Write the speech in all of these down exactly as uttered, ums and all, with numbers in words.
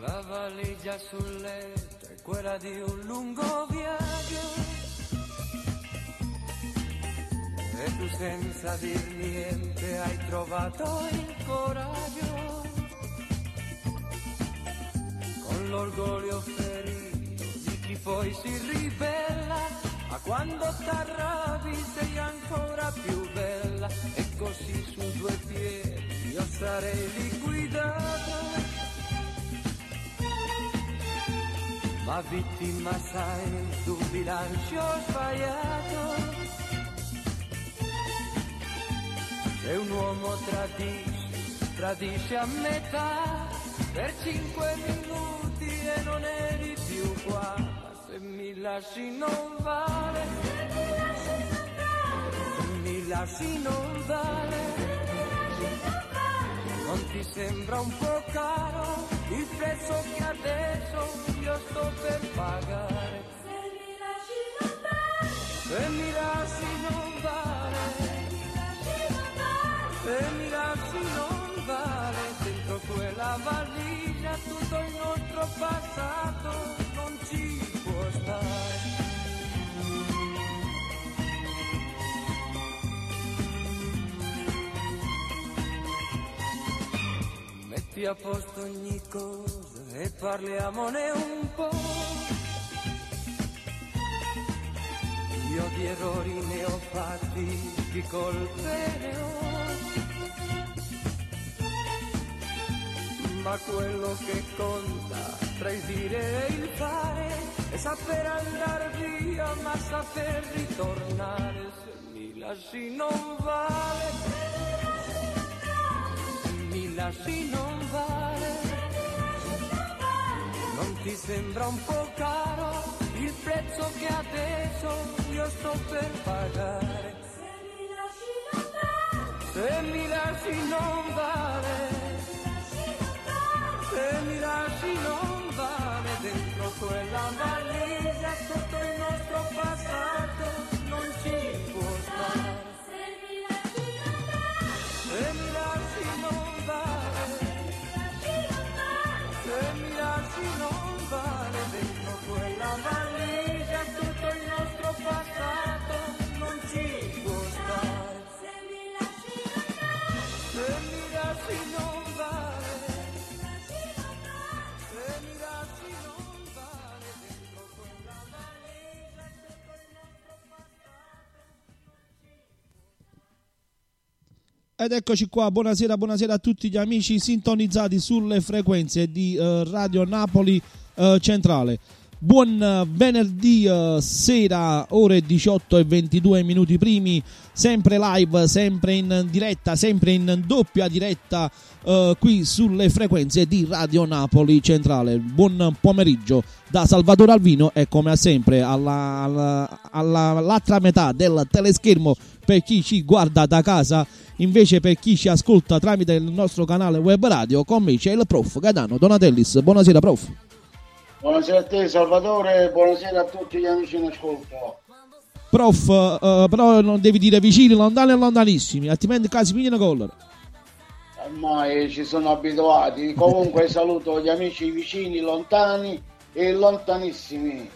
La valigia sul letto è quella di un lungo viaggio e tu senza dir niente hai trovato il coraggio, con l'orgoglio ferito di chi poi si ribella, ma quando t'arrabbi sei ancora più bella e così su due piedi io sarei liquidata. Ma vittima sai tu bilancio sbagliato, se un uomo tradisce, tradisce a metà per cinque minuti e non eri più qua, ma se mi lasci non vale, se mi lasci non vale, non ti sembra un po' caro il prezzo che adesso io sto per pagare? Se mi lasci non vale, se mi lasci non vale, se mi lasci non vale, dentro quella valigia tutto il nostro passato non ci può stare. Metti a posto ogni cosa e parliamone un po', io di errori ne ho fatti, di colpe ne ho, ma quello che conta tra il dire e il fare è saper andare via ma saper ritornare, se mi lasci non vale, se mi lasci non vale, non ti sembra un po' caro il prezzo che adesso io sto per pagare? Se mi lasci non vale, se mi lasci non vale, dentro quella valigia tutto il nostro passato non ci può stare. Se mi lasci non vale, se mi lasci non vale, dentro quella valigia tutto il nostro passato non ci può stare. Se mi lasci non vale, se mi lasci non vale, se mi lasci non vale, dentro quella valigia tutto il nostro passato. Ed eccoci qua, buonasera, buonasera a tutti gli amici sintonizzati sulle frequenze di uh, Radio Napoli Uh, centrale. Buon uh, venerdì uh, sera, ore diciotto e ventidue minuti primi, sempre live, sempre in diretta, sempre in doppia diretta uh, qui sulle frequenze di Radio Napoli Centrale. Buon pomeriggio da Salvatore Alvino e come sempre alla, alla, alla l'altra metà del teleschermo per chi ci guarda da casa, invece per chi ci ascolta tramite il nostro canale web radio, con me c'è il prof Gaetano Donatellis. Buonasera prof. Buonasera a te Salvatore, buonasera a tutti gli amici in ascolto. Prof, eh, però non devi dire vicini, lontani e lontanissimi, altrimenti casi pigliano collera. ormai ci sono abituati. Comunque saluto gli amici vicini, lontani e lontanissimi.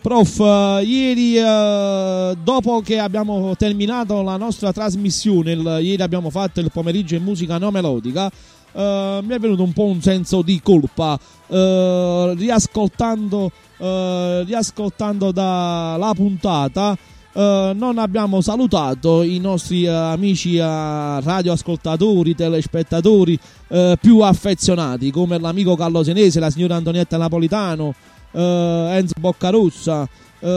Prof, ieri eh, dopo che abbiamo terminato la nostra trasmissione, il, ieri abbiamo fatto il pomeriggio in musica non melodica, eh, mi è venuto un po' un senso di colpa, eh, riascoltando, eh, riascoltando da la puntata, eh, non abbiamo salutato i nostri eh, amici eh, radioascoltatori, telespettatori eh, più affezionati, come l'amico Carlo Senese, la signora Antonietta Napolitano, Uh, Enzo Boccarossa. uh,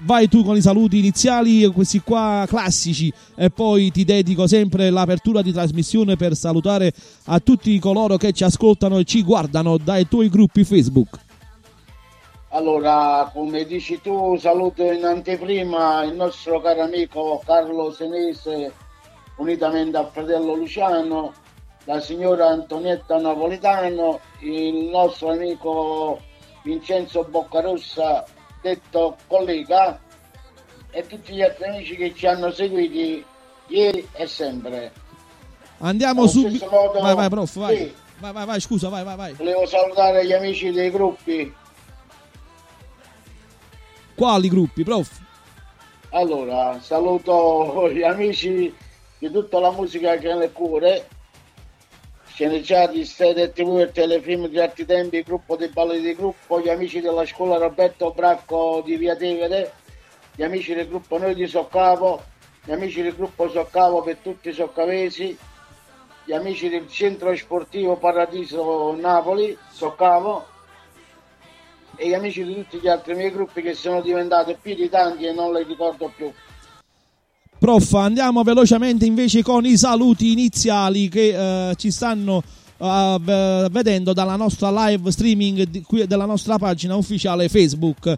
Vai tu con i saluti iniziali, questi qua classici, e poi ti dedico sempre l'apertura di trasmissione per salutare a tutti coloro che ci ascoltano e ci guardano dai tuoi gruppi Facebook. Allora, come dici tu, saluto in anteprima il nostro caro amico Carlo Senese, unitamente al fratello Luciano, la signora Antonietta Napolitano, il nostro amico Vincenzo Boccarossa, detto collega, e tutti gli altri amici che ci hanno seguiti ieri e sempre. Andiamo subito. Modo... Vai, vai, prof, vai. Sì. Vai, vai, vai, scusa, vai, vai, vai. Volevo salutare gli amici dei gruppi. Quali gruppi, prof? Allora, saluto gli amici di Tutta la musica che è nel cuore, sceneggiati, serie tv e telefilm di altri tempi, gruppo dei balli di gruppo, gli amici della scuola Roberto Bracco di Via Tevere, gli amici del gruppo Noi di Soccavo, gli amici del gruppo Soccavo per tutti i soccavesi, gli amici del centro sportivo Paratici Napoli, Soccavo, e gli amici di tutti gli altri miei gruppi che sono diventati più di tanti e non li ricordo più. Prof, andiamo velocemente invece con i saluti iniziali che eh, ci stanno eh, vedendo dalla nostra live streaming di, qui, della nostra pagina ufficiale Facebook.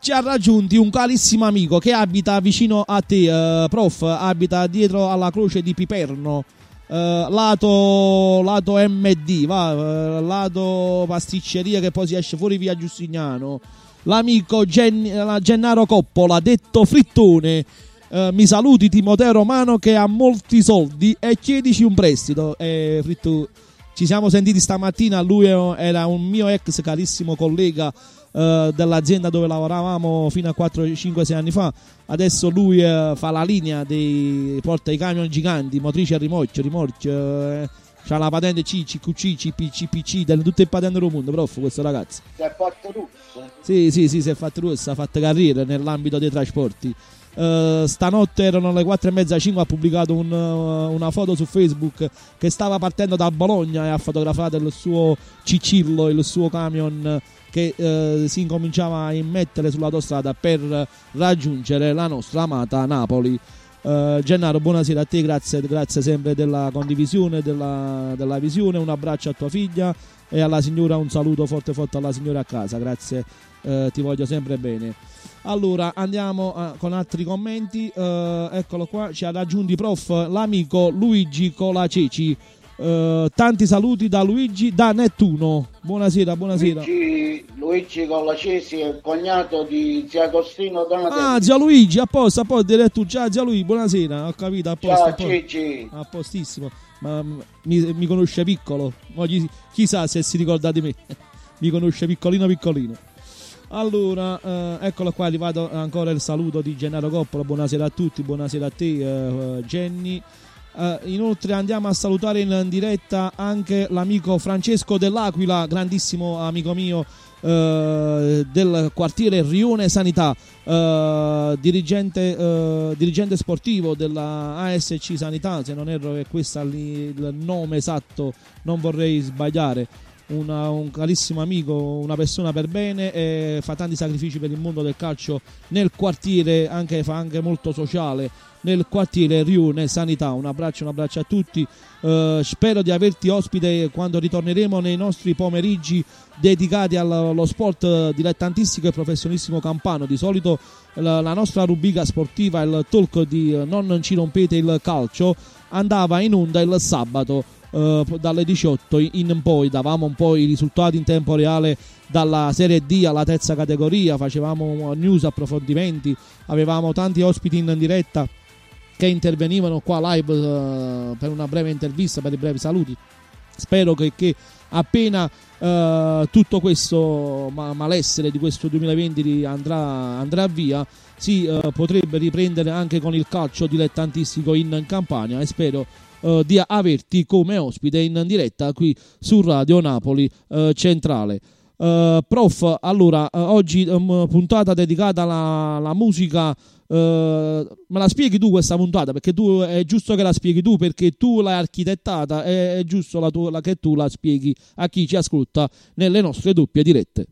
Ci ha raggiunti un carissimo amico che abita vicino a te, eh, prof, abita dietro alla Croce di Piperno, eh, lato, lato M D, va, eh, lato pasticceria che poi si esce fuori via Giustignano, l'amico Gen- Gennaro Coppola, detto Frittone. Uh, mi saluti Timoteo Romano che ha molti soldi e chiedici un prestito. eh, Fritto, ci siamo sentiti stamattina, lui era un mio ex carissimo collega uh, dell'azienda dove lavoravamo fino a quattro cinque sei anni fa. Adesso lui uh, fa la linea dei, porta i camion giganti, motrice a rimorchio, rimorchio eh. C'ha la patente C, C Q C, C P C, P C, tutte le patente del mondo, prof, questo ragazzo. Si è fatto russo? Sì, sì, sì, si è fatto russo, ha fatto carriera nell'ambito dei trasporti. Uh, stanotte erano le quattro e mezza, cinque, ha pubblicato un, uh, una foto su Facebook che stava partendo da Bologna e ha fotografato il suo Cicillo, il suo camion che uh, si incominciava a immettere sull'autostrada per raggiungere la nostra amata Napoli. uh, Gennaro, buonasera a te, grazie, grazie sempre della condivisione, della, della visione, un abbraccio a tua figlia e alla signora, un saluto forte forte alla signora a casa, grazie, uh, ti voglio sempre bene. Allora andiamo a, con altri commenti. Uh, eccolo qua, ci ha raggiunti, prof, l'amico Luigi Colaceci. Uh, tanti saluti da Luigi da Nettuno. Buonasera, buonasera. Luigi, Luigi Colaceci è il cognato di zia Agostino Donatellis. Ah, zia Luigi, apposta, poi diretto già zia Luigi, buonasera, ho capito, apposta. Ciao, Cici. Appostissimo. Ma mi, mi conosce piccolo. Ma chi, chissà se si ricorda di me. Mi conosce piccolino piccolino. Allora, eh, eccolo qua, è arrivato ancora il saluto di Gennaro Coppola. Buonasera a tutti, buonasera a te, eh, Jenny. eh, Inoltre andiamo a salutare in diretta anche l'amico Francesco Dell'Aquila, grandissimo amico mio, eh, del quartiere Rione Sanità, eh, dirigente, eh, dirigente sportivo della A S C Sanità, se non erro è questo il nome esatto, non vorrei sbagliare. Una, un carissimo amico, una persona per bene, e fa tanti sacrifici per il mondo del calcio nel quartiere, anche, fa anche molto sociale nel quartiere Rione Sanità. Un abbraccio, un abbraccio a tutti. Eh, spero di averti ospite quando ritorneremo nei nostri pomeriggi dedicati allo sport dilettantistico e professionissimo campano. Di solito la, la nostra rubrica sportiva, il talk di Non ci rompete il calcio, andava in onda il sabato. Uh, dalle diciotto in poi davamo un po' i risultati in tempo reale dalla Serie D alla terza categoria, facevamo news, approfondimenti, avevamo tanti ospiti in diretta che intervenivano qua live uh, per una breve intervista, per i brevi saluti. Spero che, che appena uh, tutto questo ma- malessere di questo duemilaventi andrà, andrà via, si uh, potrebbe riprendere anche con il calcio dilettantistico in Campania, e spero uh, di averti come ospite in diretta qui su Radio Napoli uh, Centrale. Uh, prof, allora uh, oggi um, puntata dedicata alla, alla musica. Uh, me la spieghi tu questa puntata, perché tu è giusto che la spieghi tu, perché tu l'hai architettata, è, è giusto la tua, la, che tu la spieghi a chi ci ascolta nelle nostre doppie dirette.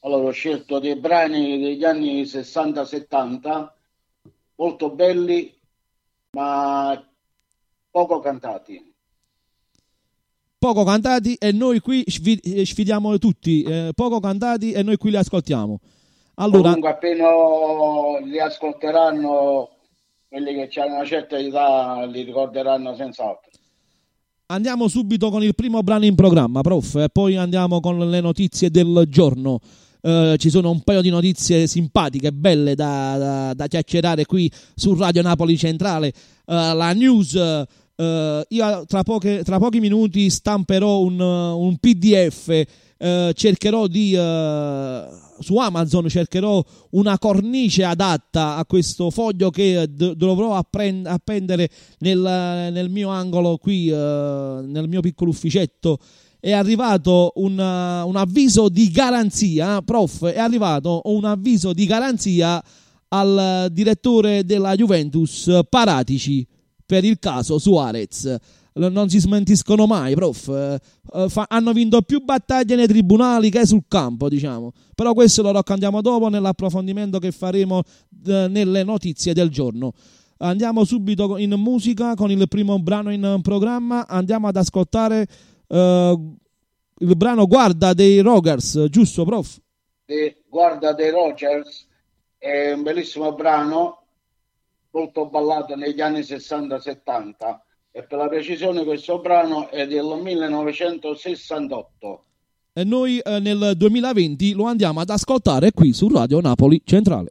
Allora, ho scelto dei brani degli anni sessanta settanta molto belli ma poco cantati poco cantati e noi qui sfidiamo tutti, eh, poco cantati e noi qui li ascoltiamo. Allora, comunque appena li ascolteranno quelli che hanno una certa età, li ricorderanno senz'altro. Andiamo subito con il primo brano in programma, prof, e poi andiamo con le notizie del giorno. Eh, ci sono un paio di notizie simpatiche, belle da, da, da chiacchierare qui su Radio Napoli Centrale. Eh, la news... Uh, io tra, poche, tra pochi minuti stamperò un, uh, un P D F, uh, cercherò di uh, su Amazon cercherò una cornice adatta a questo foglio che d- dovrò appren- appendere nel, nel mio angolo qui, uh, nel mio piccolo ufficetto. È arrivato un, uh, un avviso di garanzia, prof, è arrivato un avviso di garanzia al direttore della Juventus, Paratici, per il caso Suarez. Non si smentiscono mai, prof. F- hanno vinto più battaglie nei tribunali che sul campo, diciamo. Però questo lo raccontiamo dopo nell'approfondimento che faremo d- nelle notizie del giorno. Andiamo subito in musica con il primo brano in programma. Andiamo ad ascoltare uh, il brano Guarda dei Rogers, giusto, prof? De Guarda dei Rogers è un bellissimo brano, molto ballato negli anni sessanta settanta, e per la precisione questo brano è del millenovecentosessantotto. E noi eh, nel duemilaventi lo andiamo ad ascoltare qui su Radio Napoli Centrale.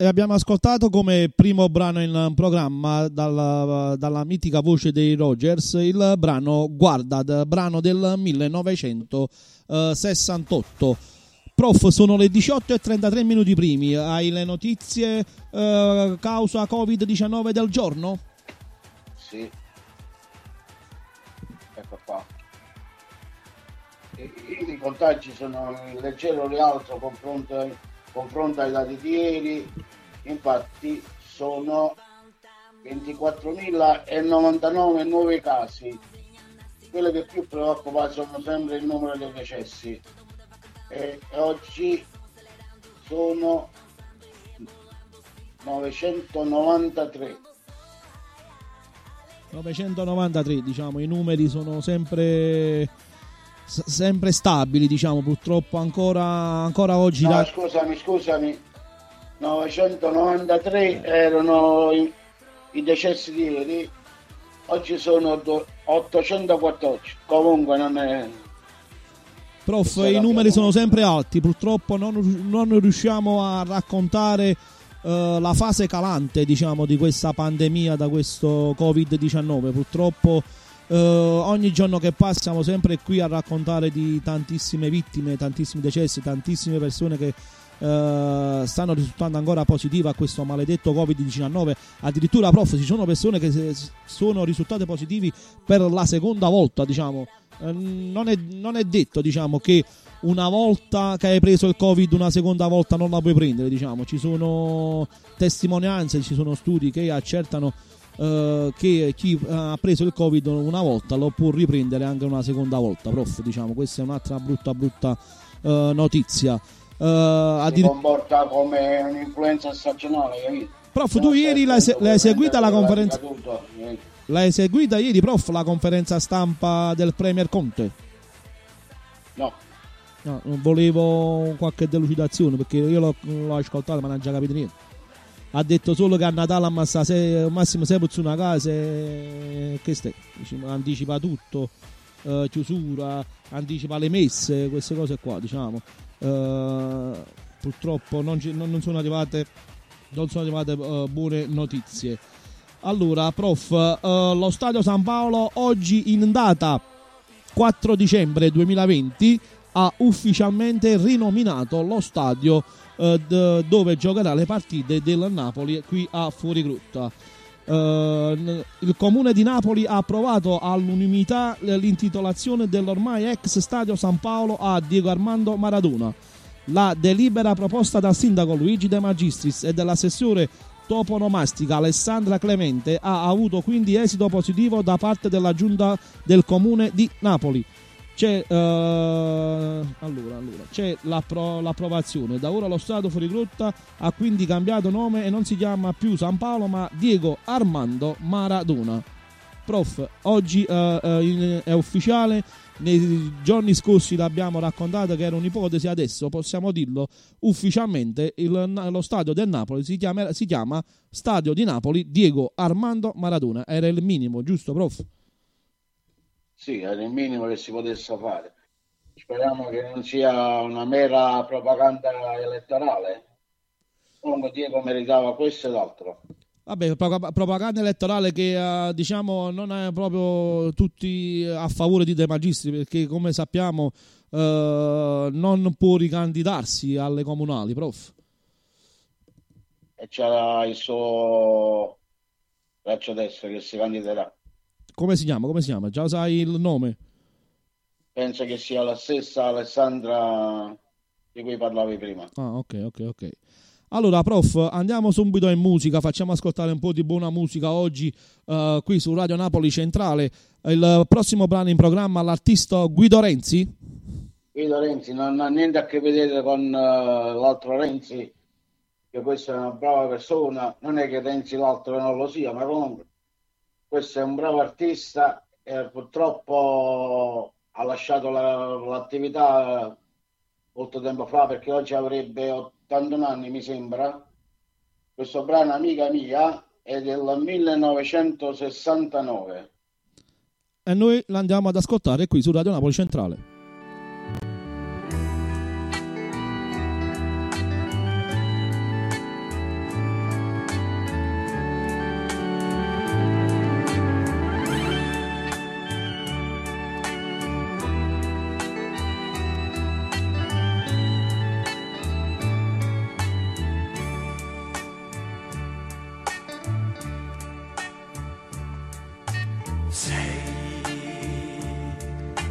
E abbiamo ascoltato come primo brano in programma dalla, dalla mitica voce dei Rogers il brano Guarda, brano del millenovecentosessantotto. Prof, sono le diciotto e trentatré minuti primi. Hai le notizie eh, causa covid diciannove del giorno? Sì. Ecco qua. I, i, i contagi sono leggero le altro confronto ai confronto ai dati di ieri, infatti sono ventiquattromilaanovantanove nuovi casi. Quello che più preoccupa sono sempre il numero dei decessi e oggi sono novecentonovantatré, diciamo i numeri sono sempre... sempre stabili, diciamo, purtroppo ancora ancora oggi. No, da... scusami, scusami. novecentonovantatré eh. erano i, i decessi di ieri. Oggi sono do, ottocentoquattordici. Comunque non è Prof, i numeri problema. Sono sempre alti, purtroppo non, non riusciamo a raccontare eh, la fase calante, diciamo, di questa pandemia, da questo covid diciannove. Purtroppo Uh, ogni giorno che passa siamo sempre qui a raccontare di tantissime vittime, tantissimi decessi, tantissime persone che uh, stanno risultando ancora positive a questo maledetto covid diciannove. Addirittura, prof, ci sono persone che se, sono risultate positivi per la seconda volta, diciamo. Uh, non, è, non è detto, diciamo, che una volta che hai preso il covid una seconda volta non la puoi prendere, diciamo. Ci sono testimonianze, ci sono studi che accertano Uh, che chi ha preso il covid una volta lo può riprendere anche una seconda volta, prof, diciamo. Questa è un'altra brutta brutta uh, notizia. uh, addir- si comporta come un'influenza stagionale, capito? Prof, no, tu ieri l'hai, l'hai seguita la conferenza caduto, l'hai seguita ieri, prof, la conferenza stampa del Premier Conte? No, no, volevo qualche delucidazione perché io l'ho, l'ho ascoltato ma non ho già capito niente. Ha detto solo che a Natale ammassa sei, massimo sei persone a casa, e che stai, diciamo, anticipa tutto, eh, chiusura, anticipa le messe, queste cose qua, diciamo. Eh, purtroppo non, ci, non, non sono arrivate, non sono arrivate eh, buone notizie. Allora, prof, eh, lo stadio San Paolo oggi in data quattro dicembre duemilaventi ha ufficialmente rinominato lo stadio dove giocherà le partite del Napoli qui a Fuorigrotta. Uh, il comune di Napoli ha approvato all'unanimità l'intitolazione dell'ormai ex stadio San Paolo a Diego Armando Maradona. La delibera proposta dal sindaco Luigi De Magistris e dell'assessore toponomastica Alessandra Clemente ha avuto quindi esito positivo da parte della giunta del comune di Napoli. C'è, uh, allora, allora, c'è l'appro- l'approvazione. Da ora lo stadio Fuorigrotta ha quindi cambiato nome e non si chiama più San Paolo ma Diego Armando Maradona. Prof, oggi uh, uh, in, è ufficiale. Nei giorni scorsi l'abbiamo raccontato che era un'ipotesi, adesso possiamo dirlo ufficialmente: il, lo stadio del Napoli si chiama, si chiama Stadio di Napoli Diego Armando Maradona. Era il minimo, giusto, prof? Sì, era il minimo che si potesse fare. Speriamo che non sia una mera propaganda elettorale. Comunque Diego meritava questo e l'altro. Vabbè, pro- propaganda elettorale che eh, diciamo non è proprio tutti a favore di De Magistris, perché come sappiamo eh, non può ricandidarsi alle comunali, prof. E c'era il suo braccio destro che si candiderà. Come si chiama? Come si chiama? Già sai il nome? Penso che sia la stessa Alessandra di cui parlavi prima. Ah, ok, ok, ok. Allora, prof, andiamo subito in musica. Facciamo ascoltare un po' di buona musica oggi uh, qui su Radio Napoli Centrale. Il prossimo brano in programma l'artista Guido Renzi. Guido Renzi non ha niente a che vedere con uh, l'altro Renzi, che questa è una brava persona. Non è che Renzi l'altro non lo sia, ma comunque questo è un bravo artista e purtroppo ha lasciato la, l'attività molto tempo fa, perché oggi avrebbe ottantuno anni, mi sembra. Questo brano Amica Mia è del millenovecentosessantanove. E noi l'andiamo ad ascoltare qui su Radio Napoli Centrale.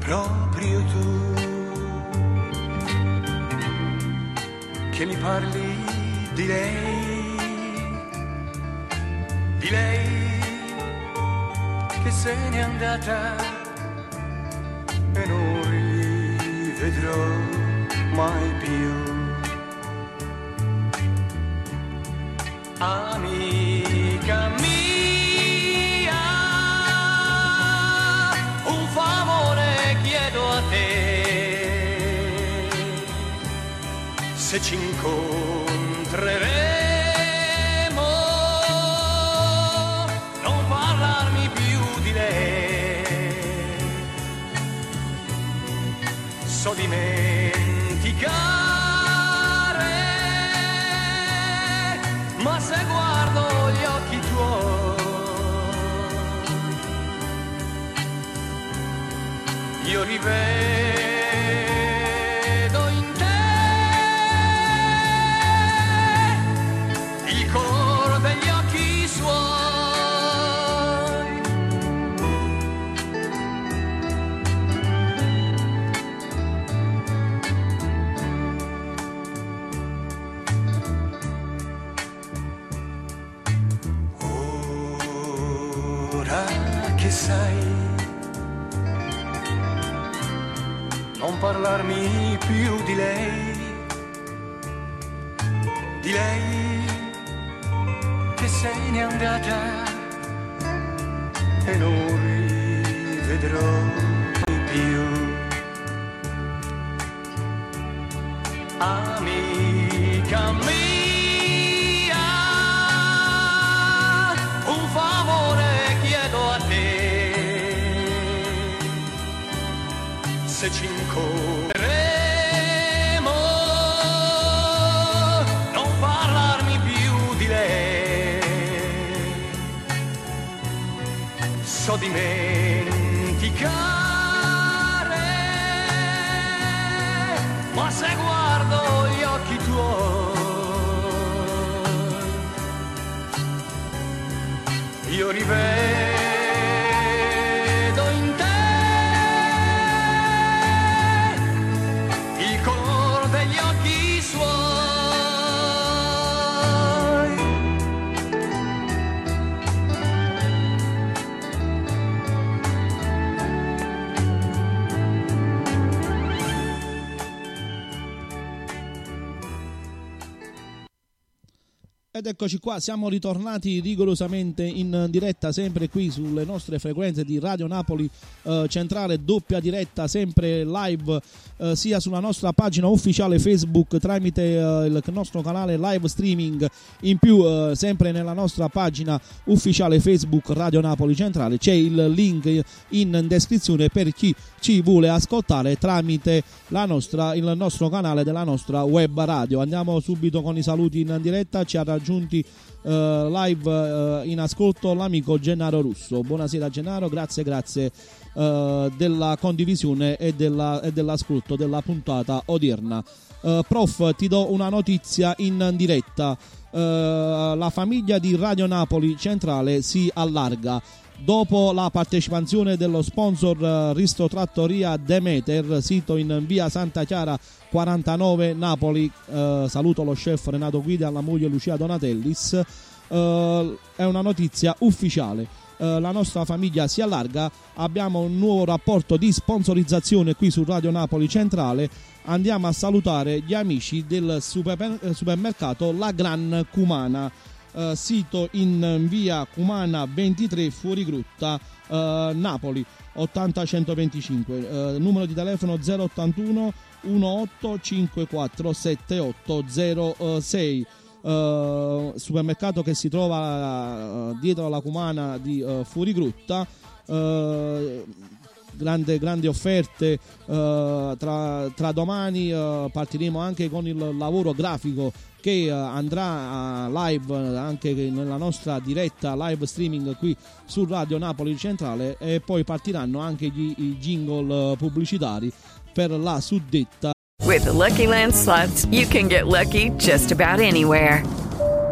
proprio tu che mi parli di lei, di lei che se n'è andata e non rivedrò mai più. Amica mia, se ci incontreremo non parlarmi più di lei, so dimenticare, ma se guardo gli occhi tuoi io rivedo parlarmi più di lei, di lei che se n'è andata e non rivedrò più. Amica mia, un favore chiedo a te, se ci incontreremo non parlarmi più di lei, so dimenticare, ma se guardo gli occhi tuoi io rivedo Ed eccoci qua, siamo ritornati rigorosamente in diretta, sempre qui sulle nostre frequenze di Radio Napoli eh, Centrale, doppia diretta, sempre live, eh, sia sulla nostra pagina ufficiale Facebook tramite eh, il nostro canale live streaming, in più eh, sempre nella nostra pagina ufficiale Facebook Radio Napoli Centrale c'è il link in descrizione per chi ci vuole ascoltare tramite la nostra, il nostro canale della nostra web radio. Andiamo subito con i saluti in diretta, ci ha raggiunto Giunti uh, live uh, in ascolto l'amico Gennaro Russo. Buonasera Gennaro, grazie grazie uh, della condivisione e, della, e dell'ascolto della puntata odierna. Uh, prof, ti do una notizia in diretta, uh, la famiglia di Radio Napoli Centrale si allarga. Dopo la partecipazione dello sponsor Ristotrattoria Demeter, sito in via Santa Chiara quarantanove Napoli, eh, saluto lo chef Renato Guidi alla moglie Lucia Donatellis, eh, è una notizia ufficiale, eh, la nostra famiglia si allarga, abbiamo un nuovo rapporto di sponsorizzazione qui su Radio Napoli Centrale, andiamo a salutare gli amici del super, supermercato La Gran Cumana, Uh, sito in via Cumana ventitré Fuorigrotta, uh, Napoli ottanta centoventicinque, uh, numero di telefono zero ottantuno diciotto cinquantaquattro settantotto zero sei, uh, supermercato che si trova uh, dietro la Cumana di uh, Fuorigrotta, uh, Grande, grandi offerte, eh, tra, tra domani eh, partiremo anche con il lavoro grafico che eh, andrà live anche nella nostra diretta live streaming qui su Radio Napoli Centrale, e poi partiranno anche gli, i jingle pubblicitari per la suddetta. With the Lucky Land Slots, you can get lucky just about anywhere.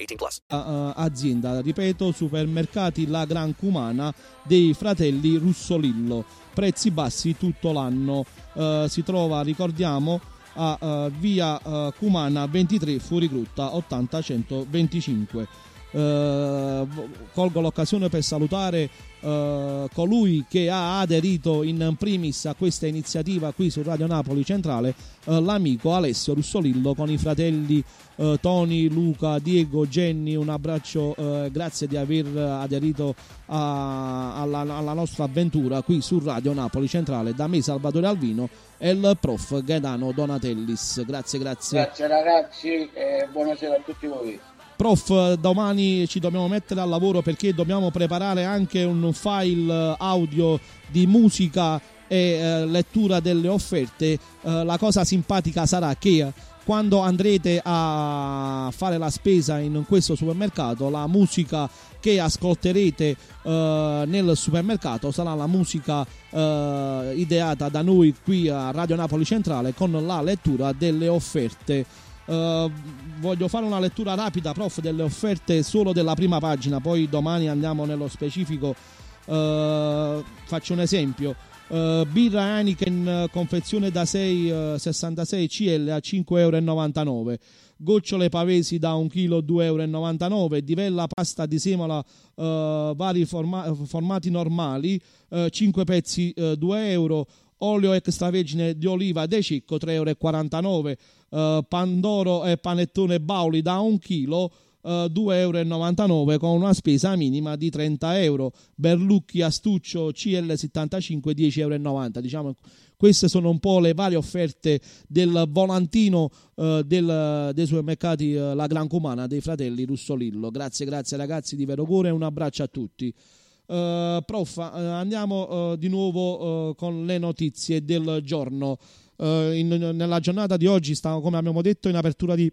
eighteen plus. Uh, uh, azienda, ripeto, supermercati La Gran Cumana dei fratelli Russolillo. Prezzi bassi tutto l'anno. Uh, si trova, ricordiamo, a uh, Via uh, Cumana ventitré, Fuorigrotta ottanta centoventicinque. Uh, colgo l'occasione per salutare uh, colui che ha aderito in primis a questa iniziativa qui su Radio Napoli Centrale, uh, l'amico Alessio Russolillo con i fratelli uh, Toni, Luca, Diego, Jenny. Un abbraccio, uh, grazie di aver aderito a, alla, alla nostra avventura qui su Radio Napoli Centrale. Da me Salvatore Alvino e il prof Gaetano Donatellis. Grazie, grazie. Grazie ragazzi e buonasera a tutti voi. Prof, domani ci dobbiamo mettere al lavoro perché dobbiamo preparare anche un file audio di musica e eh, lettura delle offerte. Eh, la cosa simpatica sarà che quando andrete a fare la spesa in questo supermercato, la musica che ascolterete eh, nel supermercato sarà la musica eh, ideata da noi qui a Radio Napoli Centrale con la lettura delle offerte. Uh, voglio fare una lettura rapida, prof, delle offerte solo della prima pagina, poi domani andiamo nello specifico. Uh, faccio un esempio: uh, birra Heineken confezione da sei virgola sessantasei centilitri a cinque virgola novantanove euro, gocciole pavesi da un chilo due virgola novantanove euro, divella pasta di semola uh, vari forma- formati normali uh, cinque pezzi uh, due euro, olio extravergine di oliva De Cicco tre virgola quarantanove euro, Uh, pandoro e panettone Bauli da un chilo uh, due virgola novantanove euro con una spesa minima di trenta euro, Berlucchi Astuccio C L settantacinque dieci virgola novanta euro. Diciamo, queste sono un po' le varie offerte del volantino uh, del, dei supermercati uh, La Gran Cumana dei fratelli Russolillo. Grazie, grazie ragazzi di vero cuore, un abbraccio a tutti. Uh, prof, uh, andiamo uh, di nuovo uh, con le notizie del giorno. Uh, in, nella giornata di oggi, sta, come abbiamo detto in apertura di,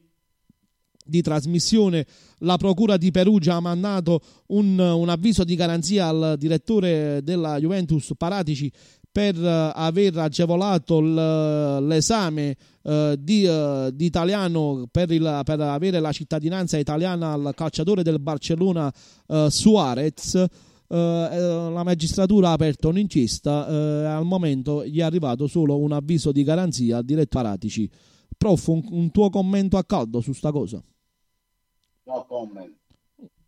di trasmissione, la Procura di Perugia ha mandato un, un avviso di garanzia al direttore della Juventus Paratici per uh, aver agevolato l, l'esame uh, di, uh, di italiano per, il, per avere la cittadinanza italiana al calciatore del Barcellona uh, Suarez. Uh, la magistratura ha aperto un'inchiesta, uh, al momento gli è arrivato solo un avviso di garanzia al direttore Paratici. Prof, un, un tuo commento a caldo su sta cosa? No comment.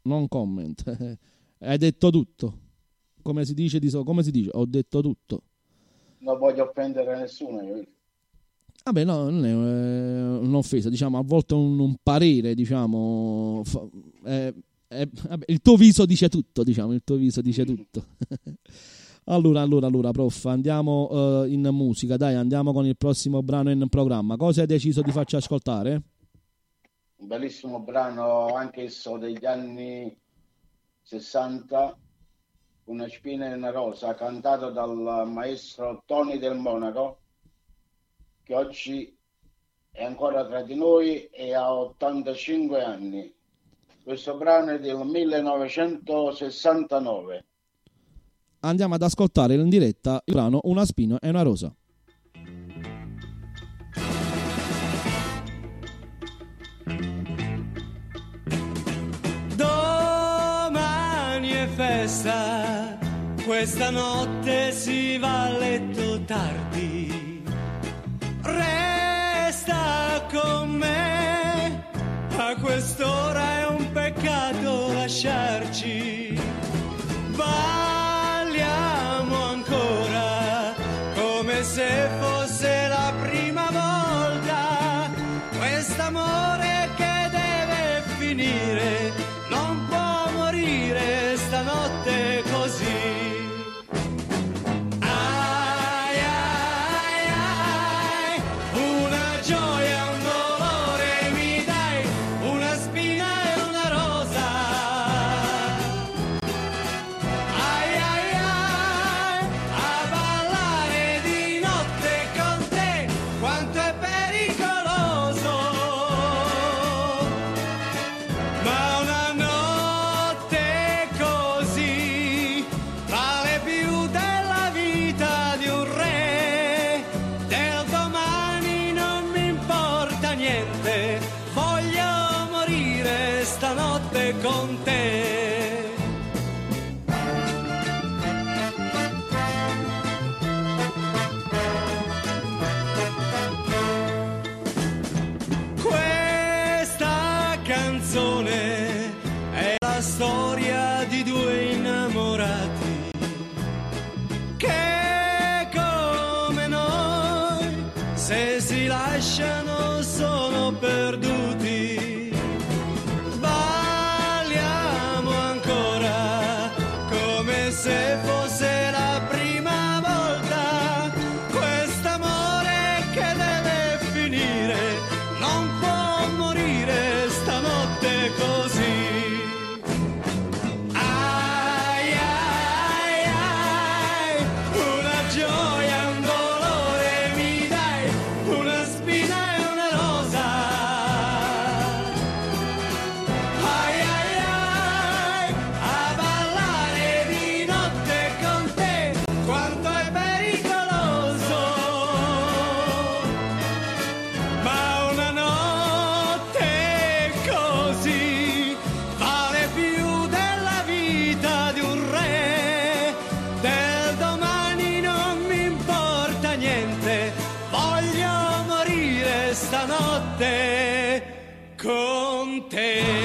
Non comment. Hai detto tutto. Come si dice di so- come si dice? Ho detto tutto. Non voglio offendere nessuno io. Vabbè, no, non è un'offesa, diciamo, a volte un, un parere, diciamo, fa, eh, Eh, vabbè, il tuo viso dice tutto, diciamo, il tuo viso dice tutto. allora, allora, allora, prof, andiamo uh, in musica, dai, andiamo con il prossimo brano in programma. Cosa hai deciso di farci ascoltare? Un bellissimo brano, anch'esso degli anni sessanta, Una spina e una rosa, cantato dal maestro Tony Del Monaco, che oggi è ancora tra di noi e ha ottantacinque anni. Questo brano è del millenovecentosessantanove. Andiamo ad ascoltare in diretta il brano Una spina e una rosa. Domani è festa, questa notte si va a letto tardi. Resta con me, a quest'ora è un peccato lasciarci. Vai notte con te. Questa canzone è la storia di due innamorati che come noi, se si lasciano, sono perduti. Se fosse la prima volta, quest'amore che deve finire non può morire stanotte così. Ai ai ai, una gioia, un dolore mi dai, una spina e una rosa. Ai ai ai, a ballare con te, quanto è pericoloso, ma una notte così vale più della vita di un re. Del domani non mi importa niente, voglio morire stanotte con te.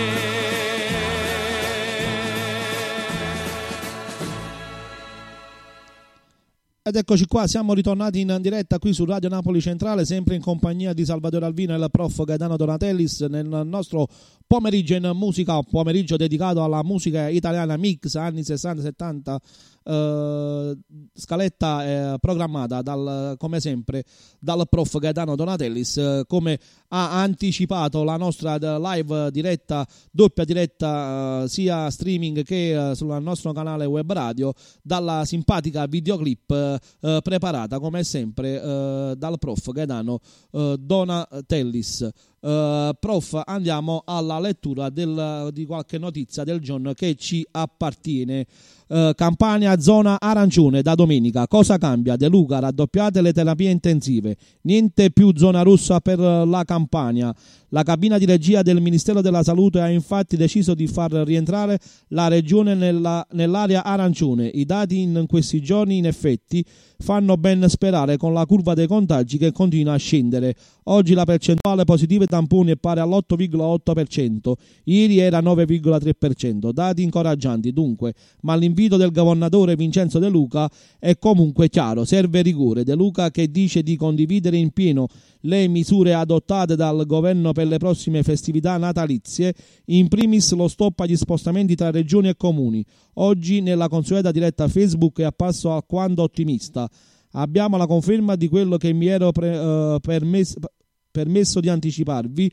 Ed eccoci qua, siamo ritornati in diretta qui su Radio Napoli Centrale, sempre in compagnia di Salvatore Alvino e il prof Gaetano Donatellis nel nostro pomeriggio in musica, pomeriggio dedicato alla musica italiana mix anni sessanta settanta, eh, scaletta eh, programmata dal, come sempre dal prof Gaetano Donatellis, eh, come ha anticipato la nostra live diretta, doppia diretta eh, sia streaming che eh, sul nostro canale web radio, dalla simpatica videoclip Eh, preparata come sempre eh, dal prof Gaetano eh, Donatellis. eh, Prof, andiamo alla lettura del, di qualche notizia del giorno che ci appartiene. eh, Campania zona arancione da domenica, cosa cambia? De Luca, raddoppiate le terapie intensive, niente più zona rossa per la Campania. La cabina di regia del Ministero della Salute ha infatti deciso di far rientrare la regione nella, nell'area arancione. I dati in questi giorni in effetti fanno ben sperare, con la curva dei contagi che continua a scendere. Oggi la percentuale positiva tamponi è pari all'otto virgola otto per cento, ieri era nove virgola tre per cento. Dati incoraggianti dunque, ma l'invito del governatore Vincenzo De Luca è comunque chiaro, serve rigore. De Luca che dice di condividere in pieno le misure adottate dal governo per le prossime festività natalizie, in primis lo stop agli spostamenti tra regioni e comuni. Oggi nella consueta diretta Facebook è apparso alquanto ottimista. Abbiamo la conferma di quello che mi ero pre- eh, permesso, permesso di anticiparvi,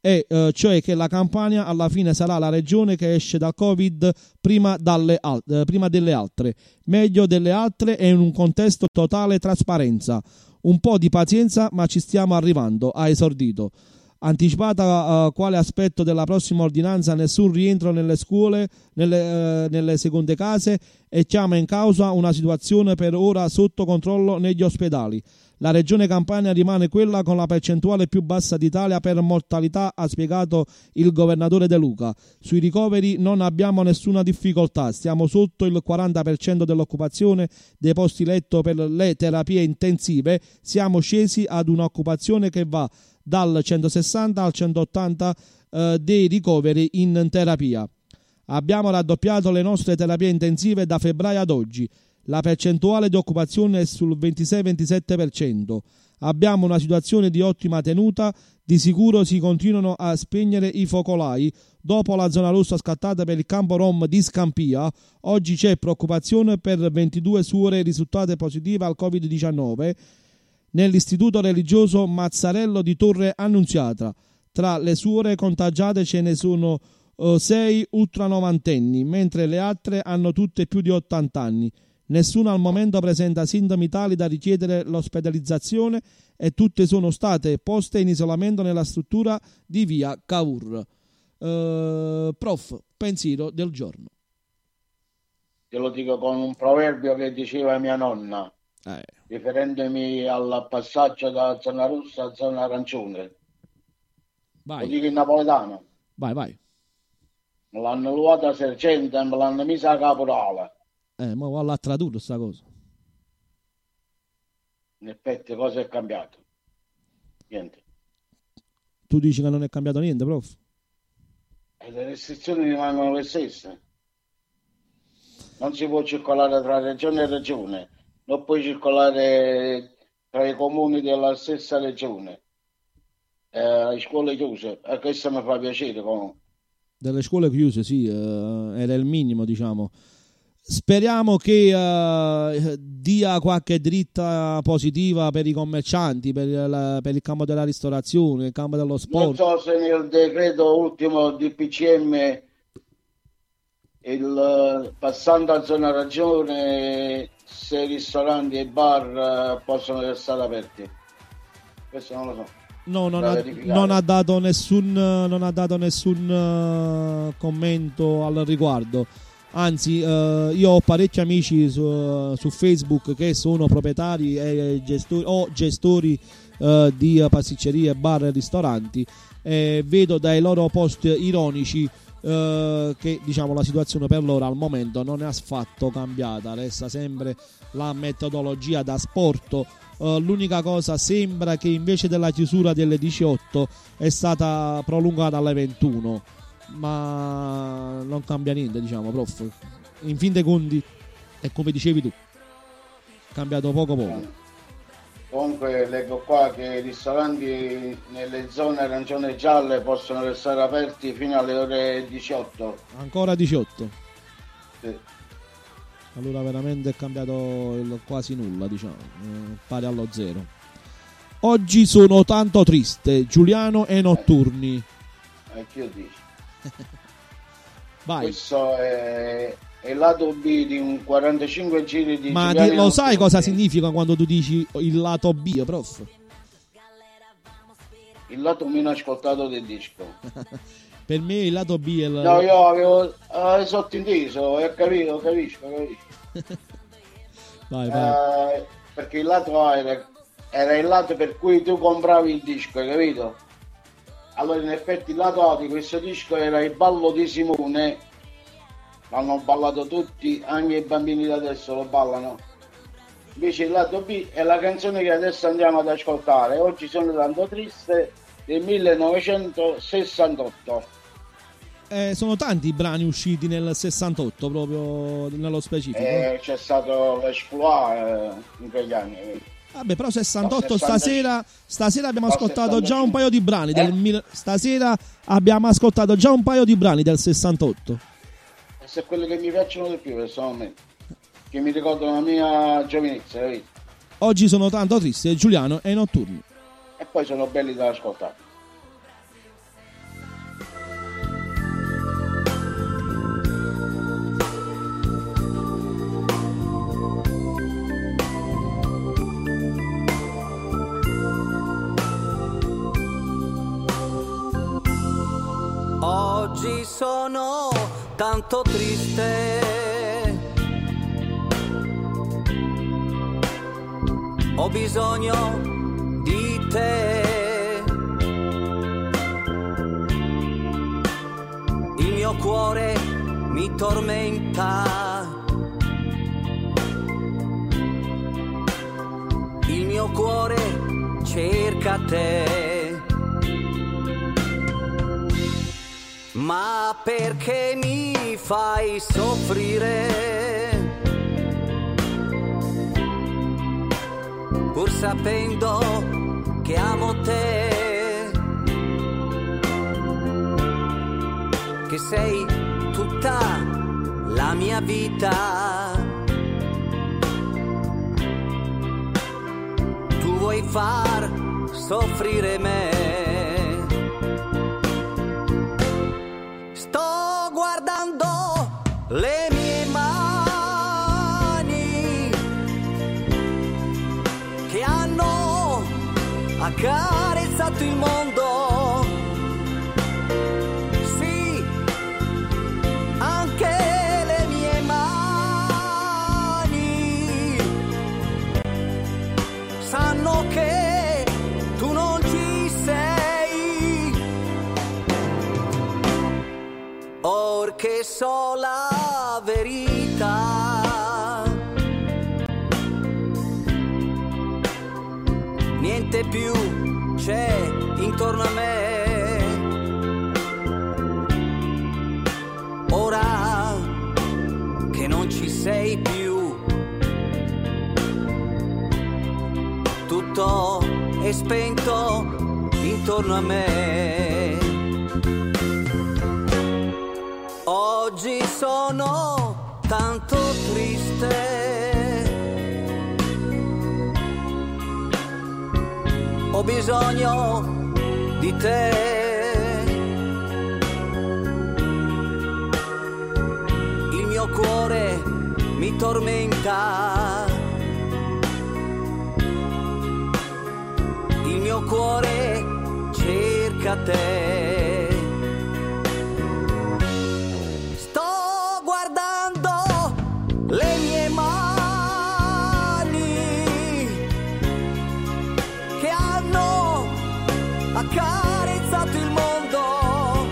e eh, cioè che la Campania alla fine sarà la regione che esce dal Covid prima, dalle al- eh, prima delle altre, meglio delle altre e in un contesto totale trasparenza. Un po' di pazienza, ma ci stiamo arrivando, ha esordito. Anticipata uh, quale aspetto della prossima ordinanza, nessun rientro nelle scuole, nelle, uh, nelle seconde case, e chiama in causa una situazione per ora sotto controllo negli ospedali. La regione Campania rimane quella con la percentuale più bassa d'Italia per mortalità, ha spiegato il governatore De Luca. Sui ricoveri non abbiamo nessuna difficoltà, stiamo sotto il quaranta per cento dell'occupazione dei posti letto per le terapie intensive, siamo scesi ad un'occupazione che va dal centosessanta al centottanta eh, dei ricoveri in terapia. Abbiamo raddoppiato le nostre terapie intensive da febbraio ad oggi. La percentuale di occupazione è sul ventisei ventisette per cento. Abbiamo una situazione di ottima tenuta, di sicuro si continuano a spegnere i focolai. Dopo la zona rossa scattata per il campo rom di Scampia, oggi c'è preoccupazione per ventidue suore risultate positive al covid diciannove nell'istituto religioso Mazzarello di Torre Annunziata. Tra le suore contagiate ce ne sono eh, sei ultra novantenni, mentre le altre hanno tutte più di ottanta anni. Nessuno al momento presenta sintomi tali da richiedere l'ospedalizzazione e tutte sono state poste in isolamento nella struttura di via Cavour. Eh, prof, pensiero del giorno. Te lo dico con un proverbio che diceva mia nonna, eh. riferendomi al passaggio da zona rossa a zona arancione. Vai. Lo dico in napoletano. Vai, vai. me l'hanno ruota sergente e me l'hanno messa a caporale. Eh, ma va a tradurre sta cosa. In effetti cosa è cambiato? Niente. Tu dici che non è cambiato niente, prof? E le restrizioni rimangono le stesse. Non si può circolare tra regione e regione, non puoi circolare tra i comuni della stessa regione. Eh, le scuole chiuse, e questo mi fa piacere comunque. Delle scuole chiuse, sì, eh, era il minimo, diciamo. Speriamo che eh, dia qualche dritta positiva per i commercianti, per, la, per il campo della ristorazione, il campo dello sport. Non so se nel decreto ultimo di P C M, il, passando a zona ragione, se ristoranti e bar possono restare aperti. Questo non lo so. No, non ha, non ha dato nessun, non ha dato nessun uh, commento al riguardo. Anzi, uh, io ho parecchi amici su, uh, su Facebook che sono proprietari e gestori, o gestori uh, di pasticcerie, bar e ristoranti, e vedo dai loro post ironici uh, che, diciamo, la situazione per loro al momento non è affatto cambiata, resta sempre la metodologia da sporto. Uh, l'unica cosa, sembra che invece della chiusura delle diciotto è stata prolungata alle ventuno, ma non cambia niente, diciamo, prof. In fin dei conti è come dicevi tu, cambiato poco poco. Comunque leggo qua che i ristoranti nelle zone arancione e gialle possono restare aperti fino alle ore diciotto. Ancora diciotto? Sì. Allora veramente è cambiato il quasi nulla, diciamo, eh, pari allo zero. Oggi sono tanto triste, Giuliano e notturni. E eh, che io dico? Vai. Questo è, è il lato B di un quarantacinque giri di Ma Giuliano. Ma lo sai cosa significa quando tu dici il lato B, prof? Il lato meno ascoltato del disco. Per me il lato B è il... No, io avevo eh, sottinteso, eh, capito, capisco, capisco. Vai, vai. Eh, perché il lato A era, era il lato per cui tu compravi il disco, hai capito? Allora in effetti il lato A di questo disco era il ballo di Simone, l'hanno ballato tutti, anche i bambini da adesso lo ballano. Invece il lato B è la canzone che adesso andiamo ad ascoltare, Oggi sono tanto triste, del millenovecentosessantotto. Eh, sono tanti i brani usciti nel sessantotto, proprio nello specifico. Eh, eh? C'è stato l'esploit eh, in quegli anni. Eh. Vabbè, però sessantotto no, stasera, stasera abbiamo no, ascoltato sessantacinque. Già un paio di brani. Eh? Del, stasera abbiamo ascoltato già un paio di brani del sessantotto. E se quelli che mi piacciono di più, personalmente, che mi ricordano la mia giovinezza. Eh? Oggi sono tanto triste, Giuliano e notturni. E poi sono belli da ascoltare. Oggi sono tanto triste, ho bisogno di te, il mio cuore mi tormenta, il mio cuore cerca te. Ma perché mi fai soffrire, pur sapendo che amo te, che sei tutta la mia vita, tu vuoi far soffrire me. Guardando le mie mani che hanno accarezzato il mondo, sì, anche le mie mani sanno che tu non ci sei. Or che so la verità. Niente più c'è intorno a me. Ora che non ci sei più, tutto è spento intorno a me. Oggi sono tanto triste, ho bisogno di te. Il mio cuore mi tormenta, il mio cuore cerca te. Le mie mani che hanno accarezzato il mondo,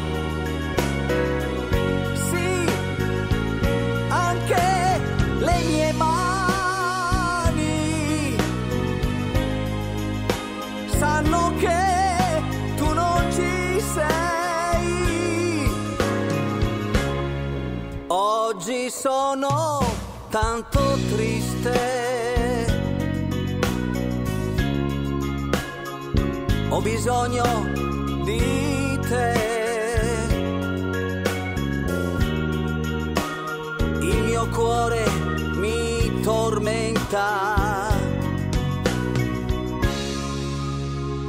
sì, anche le mie mani sanno che tu non ci sei. Oggi sono tanto triste, ho bisogno di te. Il mio cuore mi tormenta,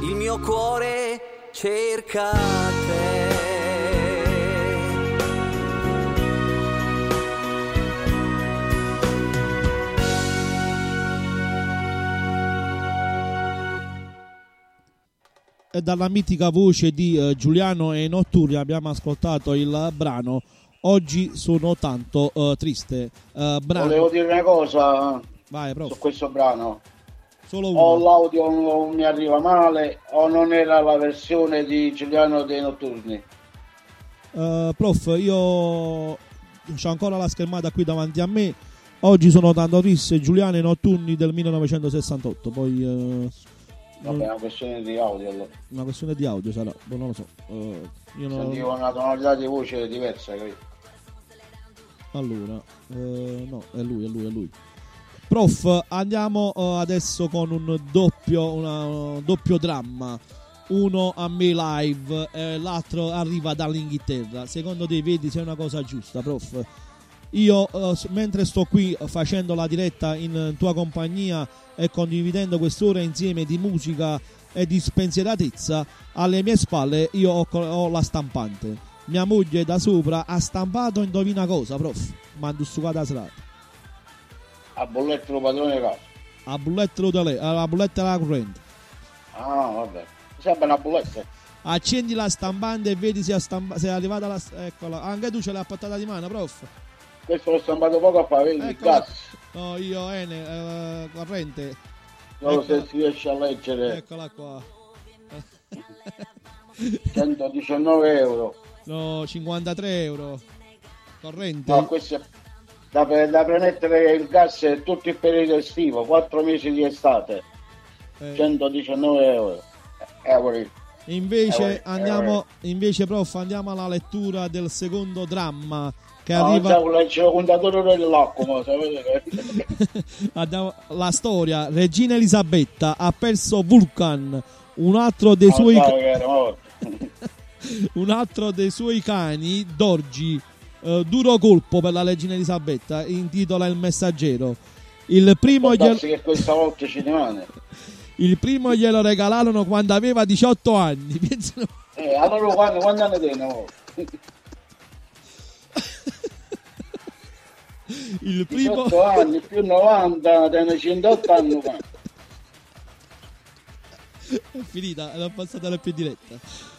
il mio cuore cerca te. Dalla mitica voce di eh, Giuliano e Notturni abbiamo ascoltato il brano Oggi sono tanto eh, triste. Eh, brano... Volevo dire una cosa. Vai, su questo brano. Solo uno. O l'audio non mi arriva male o non era la versione di Giuliano dei Notturni. Eh, prof, io c'ho ancora la schermata qui davanti a me. Oggi sono tanto triste, Giuliano e Notturni del millenovecentosessantotto. Poi... Eh... Vabbè, è una questione di audio allora. Una questione di audio sarà, non lo so. Uh, io non... Sentivo una tonalità di voce diversa, capito? Allora, eh, no, è lui, è lui, è lui. Prof, andiamo uh, adesso con un doppio, una, un doppio dramma. Uno a me live, eh, l'altro arriva dall'Inghilterra. Secondo te, vedi se è una cosa giusta, prof? Io uh, mentre sto qui facendo la diretta in tua compagnia e condividendo quest'ora insieme di musica e di spensieratezza, alle mie spalle io ho, ho la stampante. Mia moglie da sopra ha stampato, indovina cosa, prof? Mando su qua da strada. A bolletta lo padrone casa. A bolletta lo tele, la bolletta la corrente. Ah, vabbè. Sembra una bolletta. Accendi la stampante e vedi se è, stampa- se è arrivata la... Eccola, anche tu ce l'hai appattata di mano, prof? Questo l'ho stampato poco a fare, vedi, cazzo. No, io, Ene, uh, corrente. Non so se si riesce a leggere. Eccola qua. centodiciannove euro. No, cinquantatré euro. Corrente. No, questo è da, da premettere il gas è tutto il periodo estivo, quattro mesi di estate. Eh. centodiciannove euro. Euro. Invece, andiamo, invece, prof, andiamo alla lettura del secondo dramma. Che arriva... La storia, regina Elisabetta ha perso Vulcan, un altro dei suoi un altro dei suoi cani, Dorgi. Uh, duro colpo per la regina Elisabetta, intitola Il Messaggero. Il primo glielo... che questa volta ci rimane. Il primo glielo regalarono quando aveva diciotto anni. Eh, allora quando, quando anni tenne? Il primo diciotto anni più novanta da centottanta anni fa. È finita, è passata la più diretta.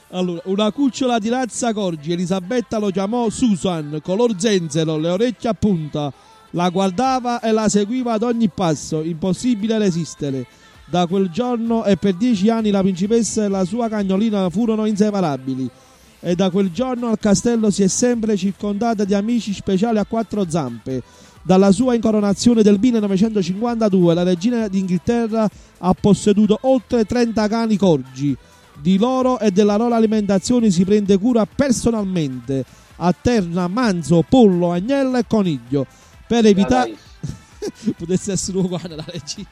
Allora, una cucciola di razza corgi, Elisabetta lo chiamò Susan, color zenzero, le orecchie a punta. La guardava e la seguiva ad ogni passo, impossibile resistere. Da quel giorno e per dieci anni la principessa e la sua cagnolina furono inseparabili. e da quel giorno al castello si è sempre circondata di amici speciali a quattro zampe. Dalla sua incoronazione del millenovecentocinquantadue la regina d'Inghilterra ha posseduto oltre trenta cani corgi. Di loro e della loro alimentazione si prende cura personalmente, alterna manzo, pollo, agnello e coniglio per evitare potesse essere uguale la regina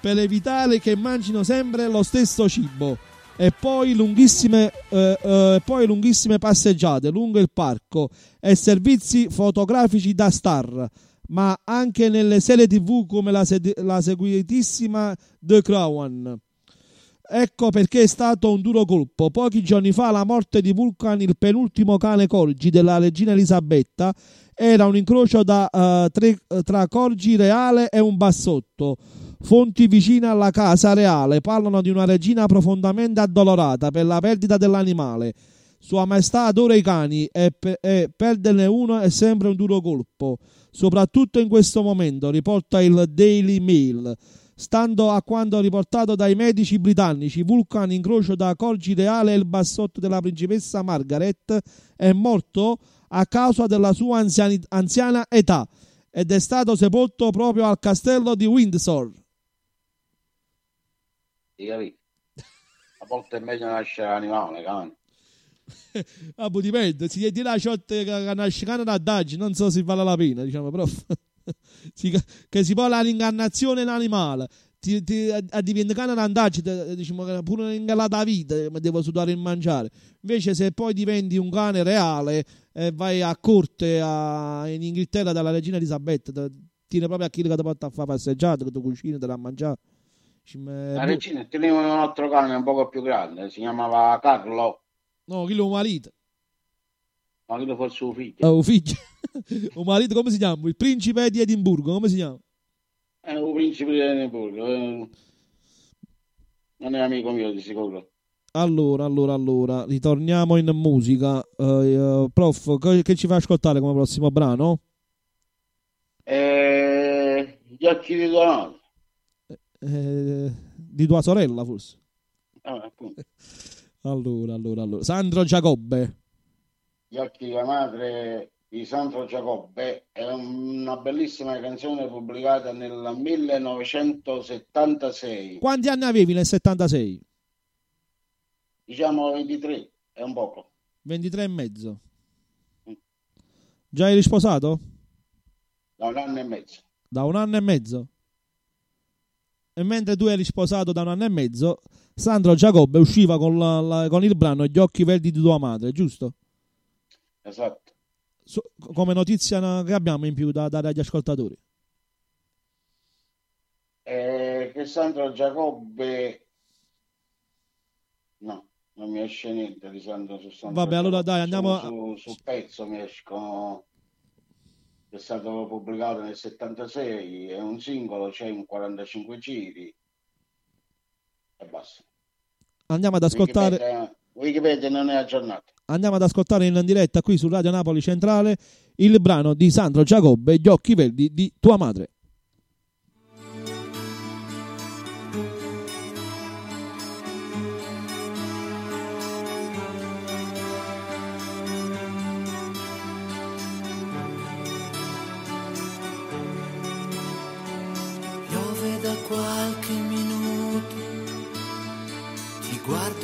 per evitare che mangino sempre lo stesso cibo. E poi lunghissime, eh, eh, poi lunghissime passeggiate lungo il parco e servizi fotografici da star, ma anche nelle serie tv come la, sed- la seguitissima The Crown. Ecco perché è stato un duro colpo pochi giorni fa la morte di Vulcan, il penultimo cane corgi della regina Elisabetta. Era un incrocio da, eh, tre, tra corgi reale e un bassotto. Fonti vicine alla casa reale parlano di una regina profondamente addolorata per la perdita dell'animale. Sua Maestà adora i cani e, per, e perderne uno è sempre un duro colpo, soprattutto in questo momento, riporta il Daily Mail. Stando a quanto riportato dai medici britannici, Vulcan, incrocio da corgi reale e il bassotto della principessa Margaret, è morto a causa della sua anziani, anziana età ed è stato sepolto proprio al castello di Windsor. A volte è meglio nascere animale, cane. Ah, dipende, si dirà ciotte che nasce cane da daggi, non so se vale la pena, diciamo, prof. Si, che si parla l'incarnazione in animale, ti, ti, a, a diventare cane da daggi, diciamo che pure ingalata vita, ma devo sudare e mangiare. Invece se poi diventi un cane reale e vai a corte a, in Inghilterra dalla regina Elisabetta, tiene proprio a chi che ti porta a fare passeggiate, che ti cucina, te la mangiare. La regina teneva un altro cane un poco più grande, si chiamava Carlo. No, chi lo marito? Ma chi lo forse un figlio? Un figlio. Un marito come si chiama? Il principe di Edimburgo, come si chiama? È eh, un principe di Edimburgo. Eh, non è amico mio di sicuro. Allora, allora, allora, ritorniamo in musica. Uh, prof, che, che ci fa ascoltare come prossimo brano? Eh, gli occhi di Donatellis. Eh, di tua sorella forse. Ah, allora, allora, allora. Sandro Giacobbe. Gli occhi della madre di Sandro Giacobbe è una bellissima canzone pubblicata nel millenovecentosettantasei. Quanti anni avevi nel settantasei? Diciamo ventitré, è un poco. ventitré e mezzo. Mm. Già eri sposato? Da un anno e mezzo. Da un anno e mezzo? E mentre tu eri sposato da un anno e mezzo, Sandro Giacobbe usciva con, la, la, con il brano Gli occhi verdi di tua madre, giusto? Esatto. So, come notizia che abbiamo in più da dare agli ascoltatori? Eh, che Sandro Giacobbe... No, non mi esce niente di Sandro, su Sandro Vabbè, Giacobbe. Allora dai, andiamo... Su, su, su pezzo mi escono... È stato pubblicato nel settantasei, è un singolo, c'è un quarantacinque giri e basta. Andiamo ad ascoltare Wikipedia, Wikipedia non è aggiornato. Andiamo ad ascoltare in diretta qui su Radio Napoli Centrale il brano di Sandro Giacobbe, Gli occhi verdi di tua madre.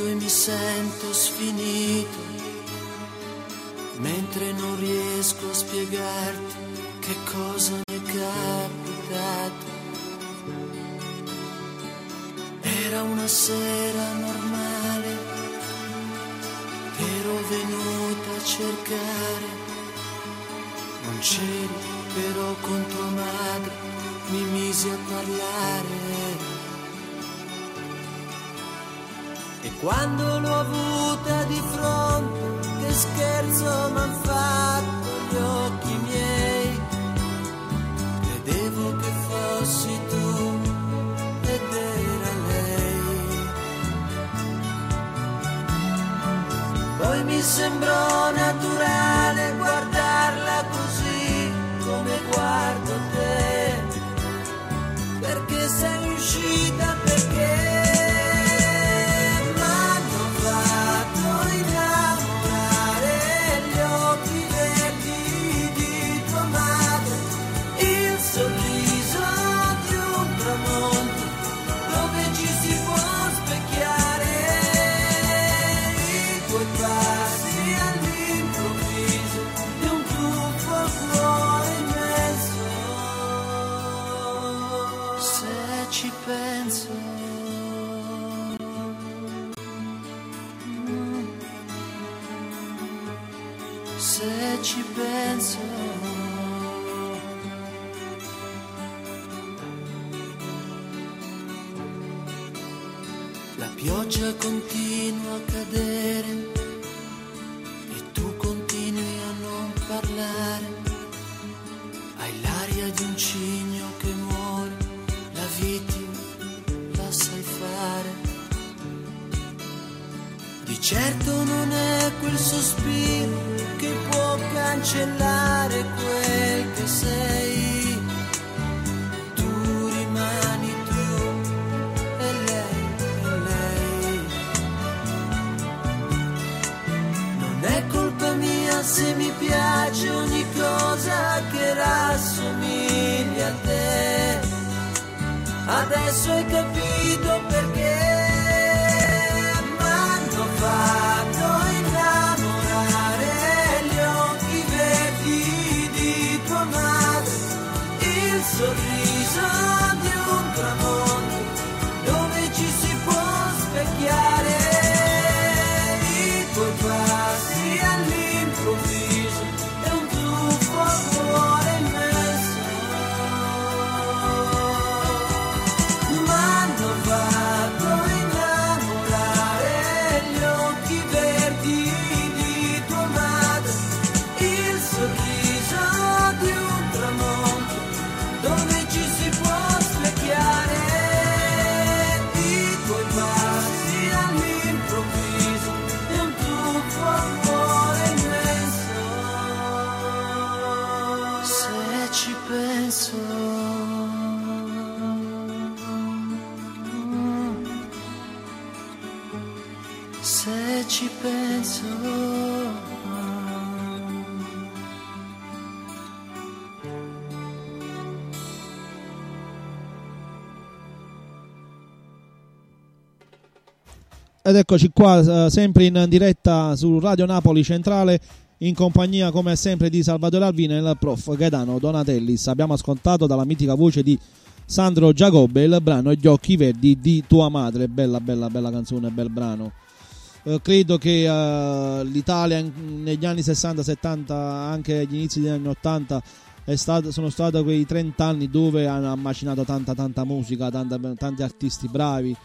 E mi sento sfinito, mentre non riesco a spiegarti che cosa mi è capitato. Era una sera normale, ero venuta a cercare, non c'eri, però con tua madre mi misi a parlare. E quando l'ho avuta di fronte, che scherzo m'han fatto gli occhi miei. Credevo che fossi tu ed era lei. Poi mi sembrò naturale guardarla così come guardo te. Perché sei uscita, perché... Wow. se ci penso. La pioggia continua a cadere e tu continui a non parlare. Hai l'aria di un cigno che muore, la vittima la sai fare. Di certo non è quel sospiro che può cancellare quel che sei. Tu rimani tu e lei e lei. Non è colpa mia se mi piace ogni cosa che rassomiglia a te. Adesso hai capito perché m'hanno fatto. Sorriso di un tramonto dove ci si può specchiare, i tuoi passi all'improvviso e un tuffo a cuore immenso. M'hanno fatto innamorare gli occhi verdi di tua madre, il sorriso di un tramonto dove ci si può specchiare, i tuoi passi all'improvviso e un tuffo al cuore immenso. Se ci penso, se ci penso. Ed eccoci qua, sempre in diretta su Radio Napoli Centrale, in compagnia come sempre di Salvatore Alvino e il prof Gaetano Donatellis. Abbiamo ascoltato dalla mitica voce di Sandro Giacobbe il brano Gli occhi verdi di tua madre. Bella, bella, bella canzone, bel brano. Eh, credo che eh, l'Italia negli anni sessanta settanta, anche agli inizi degli anni ottanta, è stato, sono stati quei trenta anni dove hanno macinato tanta, tanta musica, tanta, tanti artisti bravi.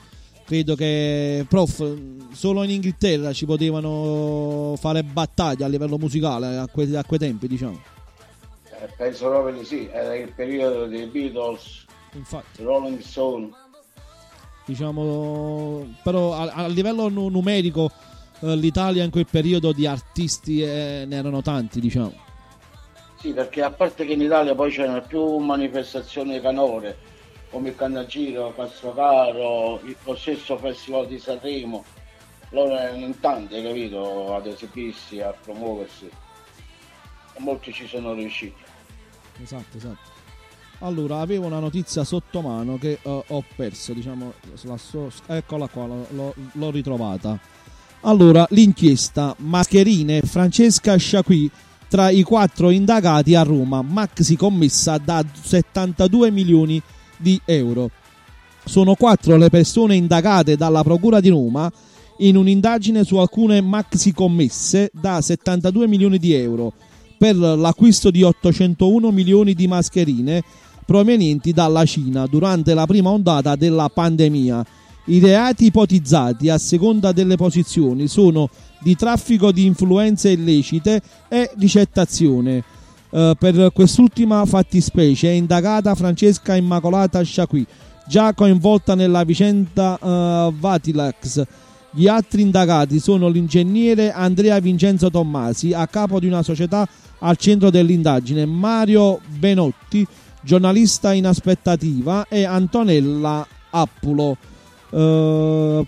Credo che, prof, solo in Inghilterra ci potevano fare battaglia a livello musicale a quei, a quei tempi, diciamo. Eh, penso proprio di sì, era il periodo dei Beatles, infatti. Rolling Stone. Diciamo, però a, a livello numerico eh, l'Italia in quel periodo di artisti eh, ne erano tanti, diciamo. Sì, perché a parte che in Italia poi c'erano più manifestazioni canore, come il Cannagiro, Castrocaro, lo stesso Festival di Sanremo, loro erano in tanti, capito, ad esibirsi, a promuoversi, e molti ci sono riusciti. Esatto, esatto. Allora, avevo una notizia sotto mano che uh, ho perso, diciamo, la so- eccola qua, l'ho, l'ho ritrovata. Allora, l'inchiesta Mascherine, Francesca Sciacqui tra i quattro indagati a Roma, maxi commessa da settantadue milioni di euro. Sono quattro le persone indagate dalla Procura di Roma in un'indagine su alcune maxi commesse da settantadue milioni di euro per l'acquisto di ottocentouno milioni di mascherine provenienti dalla Cina durante la prima ondata della pandemia. I reati ipotizzati a seconda delle posizioni sono di traffico di influenze illecite e ricettazione. Uh, per quest'ultima fattispecie è indagata Francesca Immacolata Sciacqui, già coinvolta nella vicenda uh, Vatilax. Gli altri indagati sono l'ingegnere Andrea Vincenzo Tommasi, a capo di una società al centro dell'indagine, Mario Benotti, giornalista in aspettativa, e Antonella Appulo. Uh,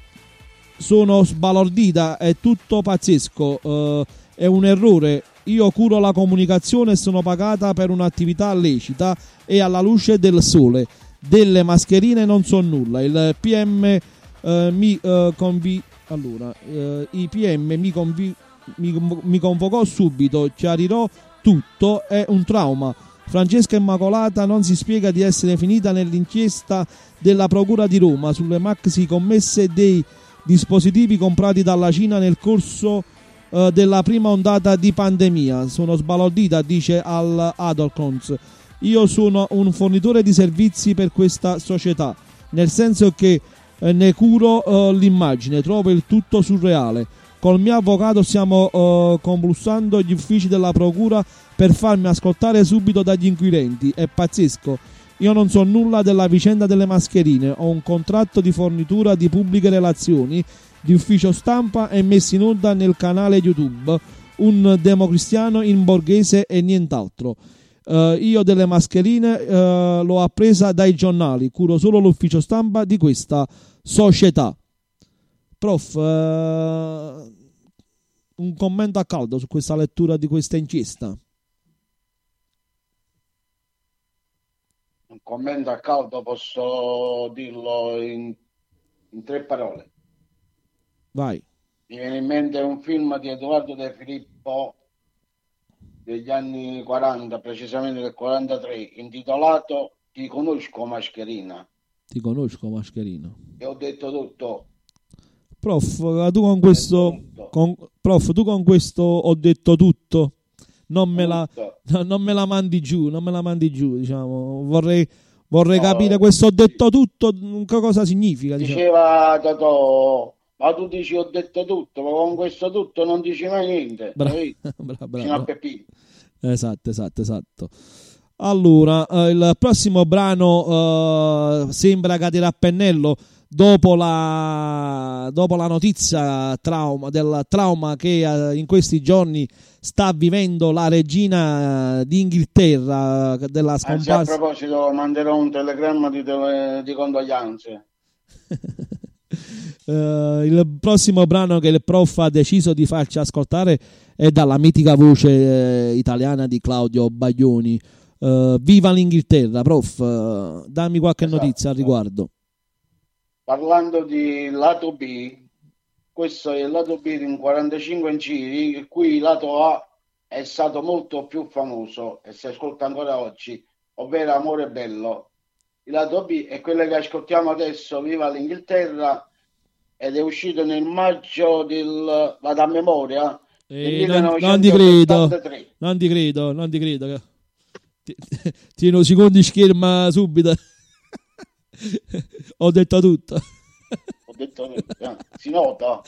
sono sbalordita, è tutto pazzesco, uh, è un errore. Io curo la comunicazione e sono pagata per un'attività lecita e alla luce del sole. Delle mascherine non so nulla. Il P M eh, mi eh, convi... Allora, eh, i P M mi, convi... mi, mi convocò subito, chiarirò tutto, è un trauma. Francesca Immacolata non si spiega di essere finita nell'inchiesta della Procura di Roma sulle maxi commesse dei dispositivi comprati dalla Cina nel corso eh, della prima ondata di pandemia. Sono sbalordita, dice al Adolcons. Io sono un fornitore di servizi per questa società, nel senso che eh, ne curo eh, l'immagine, trovo il tutto surreale. Col mio avvocato stiamo eh, compulsando gli uffici della procura per farmi ascoltare subito dagli inquirenti. È pazzesco. Io non so nulla della vicenda delle mascherine, ho un contratto di fornitura di pubbliche relazioni, di ufficio stampa e messi in onda nel canale YouTube, un democristiano in borghese e nient'altro. Uh, io delle mascherine uh, l'ho appresa dai giornali, curo solo l'ufficio stampa di questa società. Prof, uh, un commento a caldo su questa lettura di questa inchiesta. Un commento a caldo, posso dirlo in, in tre parole. Vai. Mi viene in mente un film di Edoardo De Filippo degli anni quaranta, precisamente del quarantatré, intitolato Ti conosco mascherina. Ti conosco mascherina. E ho detto tutto. Prof, tu con questo con, prof, tu con questo ho detto tutto. Non me, la, non me la mandi giù, non me la mandi giù, diciamo. Vorrei, vorrei no, capire questo ho detto tutto, che cosa significa. Diciamo. Diceva Totò, ma tu dici ho detto tutto, ma con questo tutto non dici mai niente. Bra- bra- bra- bra- esatto, esatto, esatto. Allora, eh, il prossimo brano eh, sembra cadere a pennello dopo la, dopo la notizia trauma, del trauma che eh, in questi giorni sta vivendo la regina d'Inghilterra della scomparsa. Anzi, a proposito, manderò un telegramma di, tele, di condoglianze. uh, il prossimo brano che il prof ha deciso di farci ascoltare è dalla mitica voce eh, italiana di Claudio Baglioni. Uh, viva l'Inghilterra, prof, uh, dammi qualche esatto. notizia al riguardo. Parlando di lato B, questo è il lato B di un quarantacinque inci, il cui il lato A è stato molto più famoso e si ascolta ancora oggi, ovvero Amore Bello. Il lato B è quello che ascoltiamo adesso, Viva l'Inghilterra, ed è uscito nel maggio del, vado a memoria, del millenovecentottantatré. Non ti credo, non ti credo, non ti credo. Tieno secondi scherma subito. Ho detto tutto. Ho detto tutto, si nota.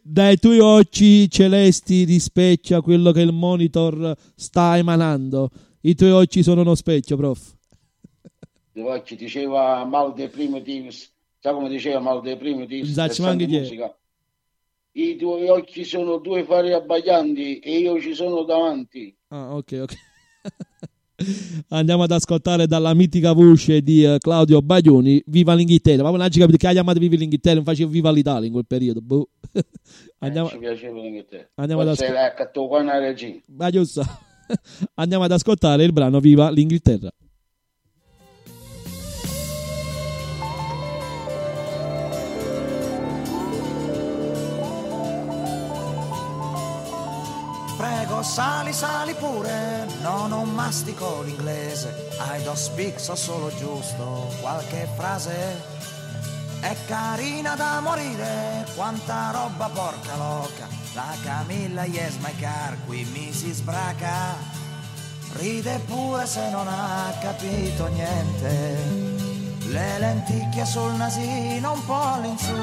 Dai tuoi occhi celesti rispecchia quello che il monitor sta emanando. I tuoi occhi sono uno specchio, prof. I tuoi occhi, diceva Mal dei Primitives. Sai come diceva Mal dei Primitives? I tuoi occhi sono due fari abbaglianti e io ci sono davanti. Ah, ok, ok. Andiamo ad ascoltare dalla mitica voce di uh, Claudio Baglioni Viva l'Inghilterra. Ma non ha capito che ha chiamato Viva l'Inghilterra, non faceva Viva l'Italia in quel periodo. Boh. Andiamo, eh, ci piaceva l'Inghilterra. Andiamo ad ascoltare. Ma giusto. Andiamo ad ascoltare il brano Viva l'Inghilterra. Prego, sali, sali pure, no, non mastico l'inglese, I don't speak, so solo giusto qualche frase, è carina da morire, quanta roba porca loca, la Camilla yes my car, qui mi si sbraca, ride pure se non ha capito niente, le lenticchie sul nasino un po' all'insù,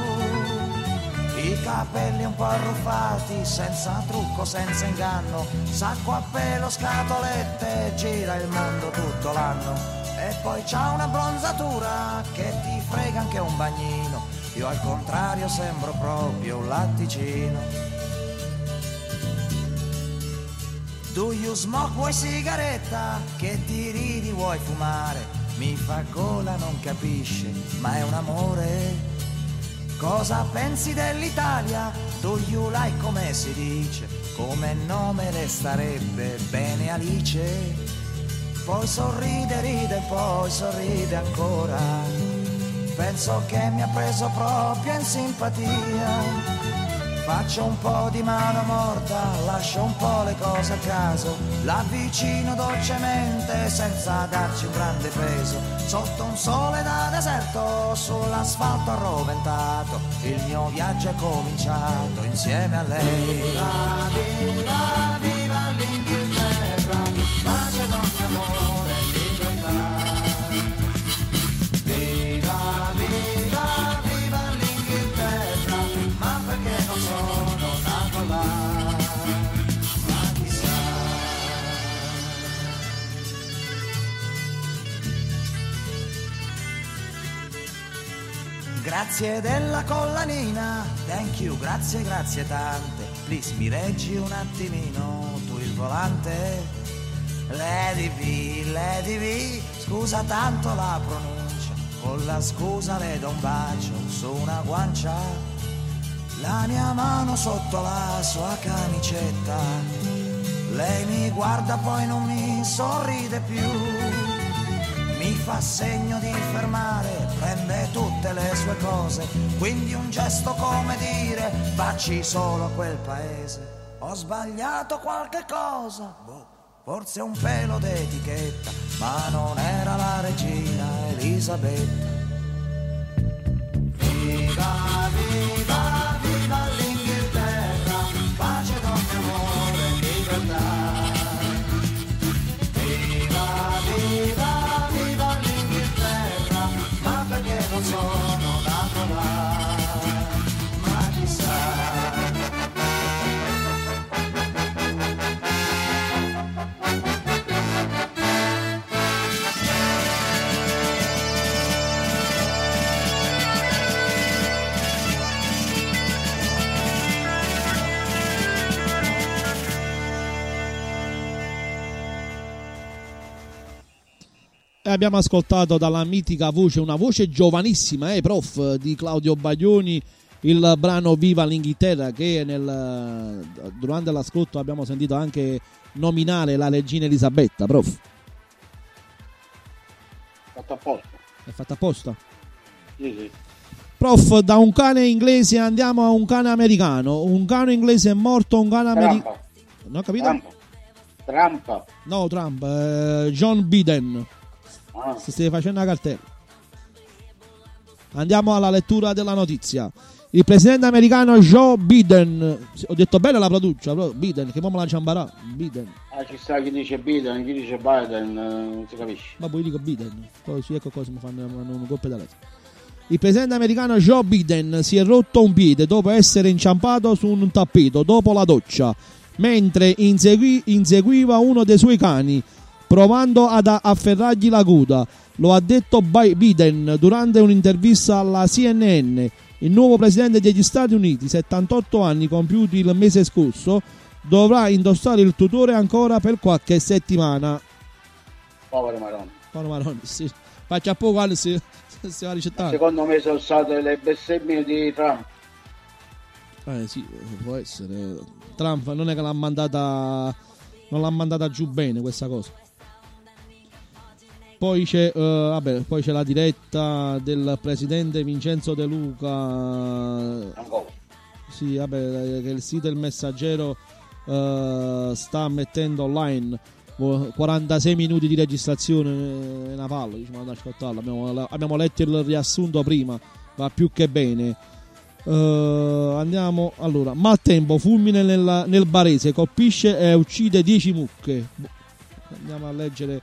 i capelli un po' arruffati, senza trucco, senza inganno, sacco a pelo, scatolette, gira il mondo tutto l'anno. E poi c'ha una bronzatura che ti frega anche un bagnino, io al contrario sembro proprio un latticino. Do you smoke, vuoi sigaretta? Che ti ridi, vuoi fumare? Mi fa gola, non capisce, ma è un amore. Cosa pensi dell'Italia? Do you like, come si dice? Come nome le starebbe bene Alice? Poi sorride, ride, poi sorride ancora. Penso che mi ha preso proprio in simpatia. Faccio un po' di mano morta, lascio un po' le cose a caso, l'avvicino dolcemente senza darci un grande peso. Sotto un sole da deserto, sull'asfalto arroventato, il mio viaggio è cominciato insieme a lei. Viva, viva, viva l'Inghilterra, pace, nostro amore, libertà. Viva, viva, viva l'Inghilterra, ma perché non sono nato là, ma chissà. Grazie della collanina, thank you, grazie, grazie tante. Please mi reggi un attimino, tu il volante. Lady V, Lady V, scusa tanto la pronuncia, con la scusa le do un bacio su una guancia, la mia mano sotto la sua camicetta, lei mi guarda poi non mi sorride più, mi fa segno di fermare, prende tutte le sue cose, quindi un gesto come dire, baci solo a quel paese. Ho sbagliato qualche cosa, boh, forse un pelo d'etichetta, ma non era la regina Elisabetta. Viva, viva, viva l'Inghilterra, pace, donne, amore, libertà. Viva, viva, viva l'Inghilterra, ma perché non sono nato là, ma chissà. Abbiamo ascoltato dalla mitica voce, una voce giovanissima, eh, prof, di Claudio Baglioni, il brano Viva l'Inghilterra, che nel, durante l'ascolto abbiamo sentito anche nominare la regina Elisabetta, prof. Fatta apposta. È fatta apposta? Sì, sì. Prof, da un cane inglese andiamo a un cane americano. Un cane inglese è morto, un cane americano... Non ho capito? Trump. Trump. No, Trump. Eh, John Biden. Ah. Si stai facendo una cartella. Andiamo alla lettura della notizia. Il presidente americano Joe Biden, ho detto bene la pronuncia, Biden, che mamma la ciambarà, Biden. Ah, ci sta chi dice Biden, chi dice Biden, non si capisce. Ma poi dico Biden, poi si ecco cosa mi fanno un colpo da letto. Il presidente americano Joe Biden si è rotto un piede dopo essere inciampato su un tappeto dopo la doccia, mentre insegui, inseguiva uno dei suoi cani, provando ad afferrargli la coda. Lo ha detto Biden durante un'intervista alla C N N. Il nuovo presidente degli Stati Uniti, settantotto anni compiuti il mese scorso, dovrà indossare il tutore ancora per qualche settimana. Povero Maroni. Povero Maroni, sì. Faccia poco quando si, si va ricettando. Secondo me sono state le bestemmie di Trump. Eh sì, può essere. Trump non è che l'ha mandata, non l'ha mandata giù bene questa cosa. Poi c'è, uh, vabbè, poi c'è la diretta del presidente Vincenzo De Luca. Ancora. Sì, vabbè, che il sito Il Messaggero uh, sta mettendo online. quarantasei minuti di registrazione è una palla, diciamo, ad ascoltarla. Abbiamo, abbiamo letto il riassunto prima, va più che bene. Uh, andiamo, allora. Maltempo, fulmine nella, nel Barese, colpisce e uccide dieci mucche. Andiamo a leggere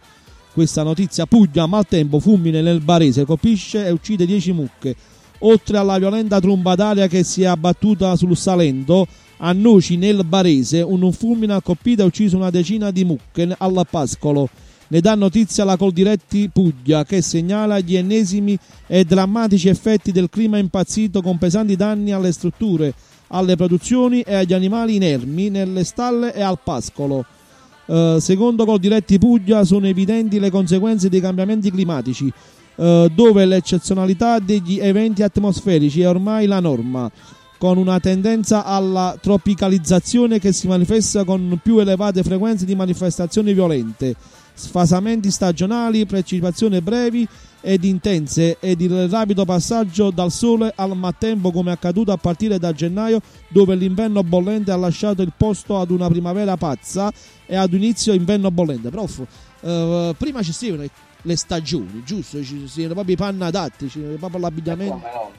questa notizia. Puglia, maltempo, fulmine nel Barese, colpisce e uccide dieci mucche. Oltre alla violenta tromba d'aria che si è abbattuta sul Salento, a Noci nel Barese un fulmine ha colpito e ucciso una decina di mucche al pascolo. Ne dà notizia la Coldiretti Puglia, che segnala gli ennesimi e drammatici effetti del clima impazzito, con pesanti danni alle strutture, alle produzioni e agli animali inermi nelle stalle e al pascolo. Uh, secondo Coldiretti Puglia sono evidenti le conseguenze dei cambiamenti climatici, uh, dove l'eccezionalità degli eventi atmosferici è ormai la norma, con una tendenza alla tropicalizzazione che si manifesta con più elevate frequenze di manifestazioni violente, sfasamenti stagionali, precipitazioni brevi ed intense ed il rapido passaggio dal sole al maltempo, come accaduto a partire da gennaio, dove l'inverno bollente ha lasciato il posto ad una primavera pazza e ad inizio inverno bollente. Prof, eh, prima ci siano le stagioni, giusto? Ci siano proprio i panni adatti, ci siano proprio l'abbigliamento. Come no?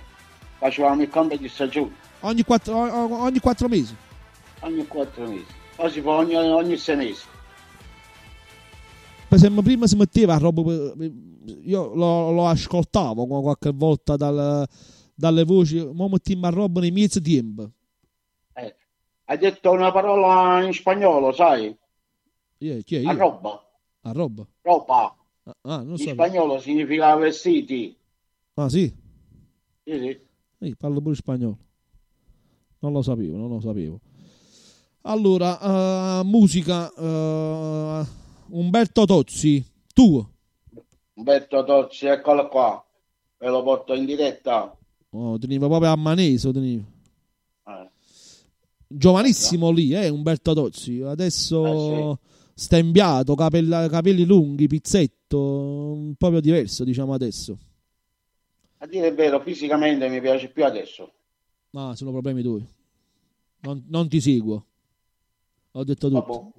Facevamo il cambio di stagione ogni quattro, ogni quattro mesi. Ogni quattro mesi, o si fa ogni, ogni sei mesi. Per esempio, prima si metteva roba. Io lo, lo ascoltavo qualche volta dal, dalle voci, ma mettiamo roba nei miei tempi. Eh, hai detto una parola in spagnolo, sai? Yeah, yeah, yeah. A roba. A roba. Roba. Ah, ah, non in so spagnolo che... significa vestiti. Ah, sì? Sì, sì. Io parlo pure spagnolo. Non lo sapevo, non lo sapevo. Allora, uh, musica, uh, Umberto Tozzi, tuo. Umberto Tozzi, eccolo qua, ve lo porto in diretta. Oh, teniva proprio a Maneso, teniva. Eh. Giovanissimo eh. lì, eh, Umberto Tozzi. Adesso eh, sì. stembiato, capella, capelli lunghi, pizzetto, proprio diverso, diciamo adesso. A dire il vero, fisicamente mi piace più adesso. Ma ah, sono problemi tuoi. Non, non ti seguo, ho detto tutto.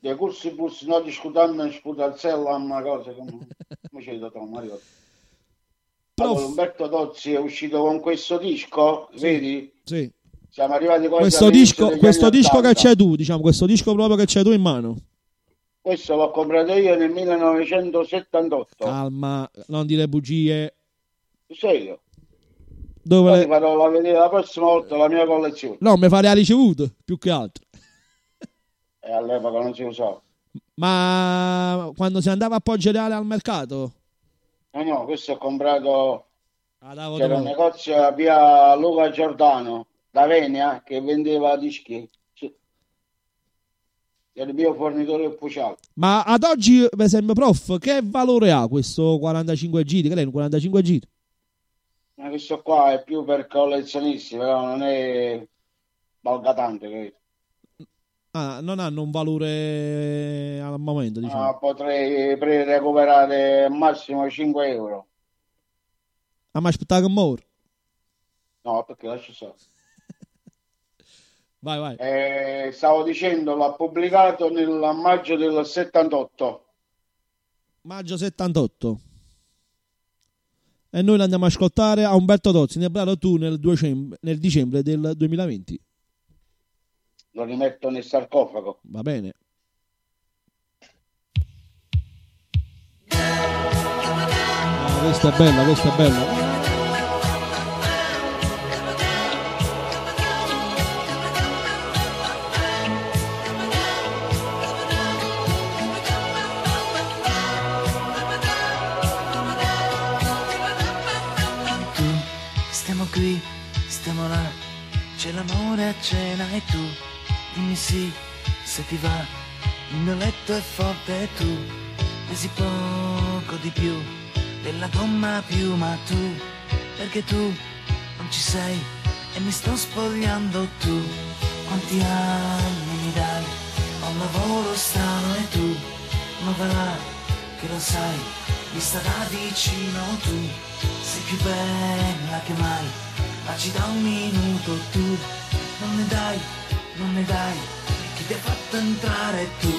Dei corsi bus non discutando in sputazzella, una cosa come c'è da Mario. Allora, Umberto Tozzi è uscito con questo disco, sì, vedi? Sì. Siamo arrivati quasi questo disco, questo disco che c'è tu, diciamo, questo disco proprio che c'è tu in mano. Questo l'ho comprato io nel millenovecentosettantotto. Calma, non dire bugie. Serio? Dove le... farò vedere la prossima volta la mia collezione. No, mi farei la ricevuta più che altro. E all'epoca non si usava. Ma quando si andava a poggiare al mercato? No, no, questo ho comprato. Ah, c'era domani. Un negozio a via Luca Giordano da Venia che vendeva dischi. Sì. Era il mio fornitore ufficiale. Ma ad oggi, per esempio, prof, che valore ha questo quarantacinque giri? Che è un quarantacinque giri? Ma questo qua è più per collezionisti, però non è valgatante, credo. Ah, non hanno un valore al momento, diciamo. Ah, potrei pre- recuperare massimo cinque euro. Ah, ma aspettare che muore? No, perché lascio so. Vai, vai. Eh, stavo dicendo, l'ha pubblicato nel maggio del settantotto. Maggio settantotto. E noi l'andiamo a ascoltare a Umberto Tozzi, ne hai parlato tu nel, duecem- nel dicembre del duemilaventi. Lo rimetto nel sarcofago. Va bene. Ah, questa è bella, questa è bella. Qui, stiamo là, c'è l'amore a cena e tu, dimmi sì, se ti va, il mio letto è forte e tu, pesi poco di più, della gomma più, ma tu, perché tu non ci sei e mi sto spogliando tu, quanti anni mi dai, ho un lavoro strano e tu, ma verrà che lo sai, mi starà vicino tu. Sei più bella che mai, ma ci dà un minuto tu, non ne dai, non ne dai, chi ti ha fatto entrare tu,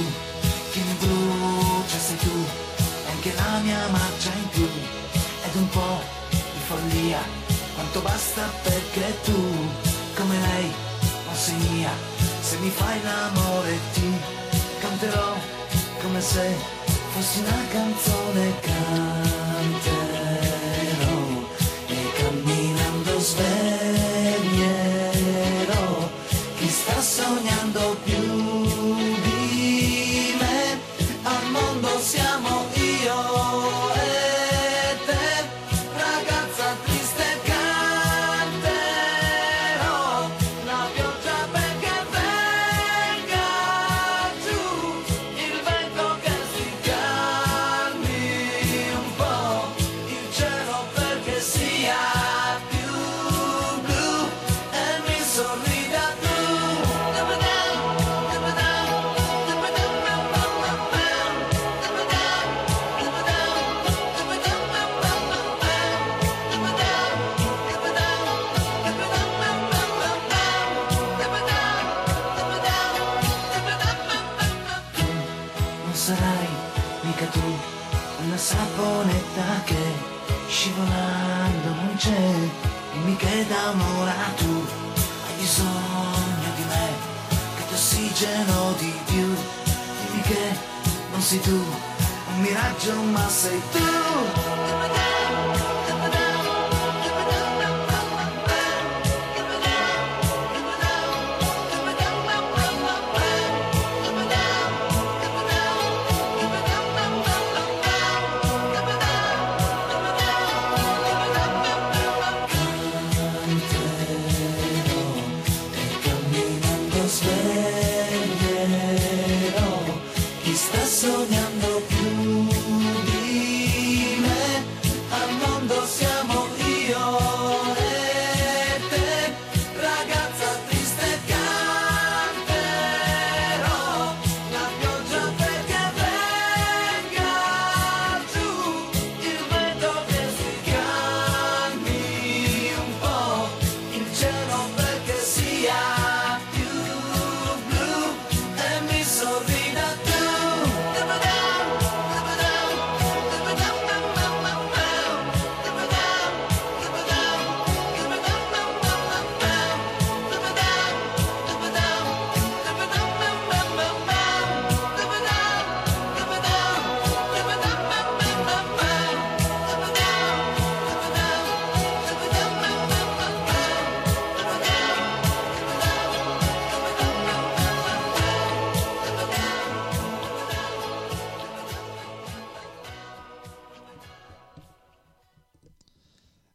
che mi brucia sei tu, e anche la mia marcia in più, ed un po' di follia, quanto basta perché tu, come lei, non sei mia, se mi fai l'amore ti canterò come se fossi una canzone canterò. Sveglierò chi sta sognando più di me, al mondo siamo io e te, ragazza triste canterò, la pioggia perché venga giù, il vento che si calmi un po', il cielo perché sia più anche tu, una saponetta che scivolando non c'è, dimmi che d'amore tu hai bisogno di me, che ti ossigeno di più, dimmi che non sei tu un miraggio ma sei tu.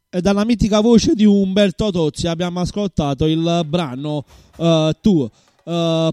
E dalla mitica voce di Umberto Tozzi abbiamo ascoltato il brano uh, Tu. Uh,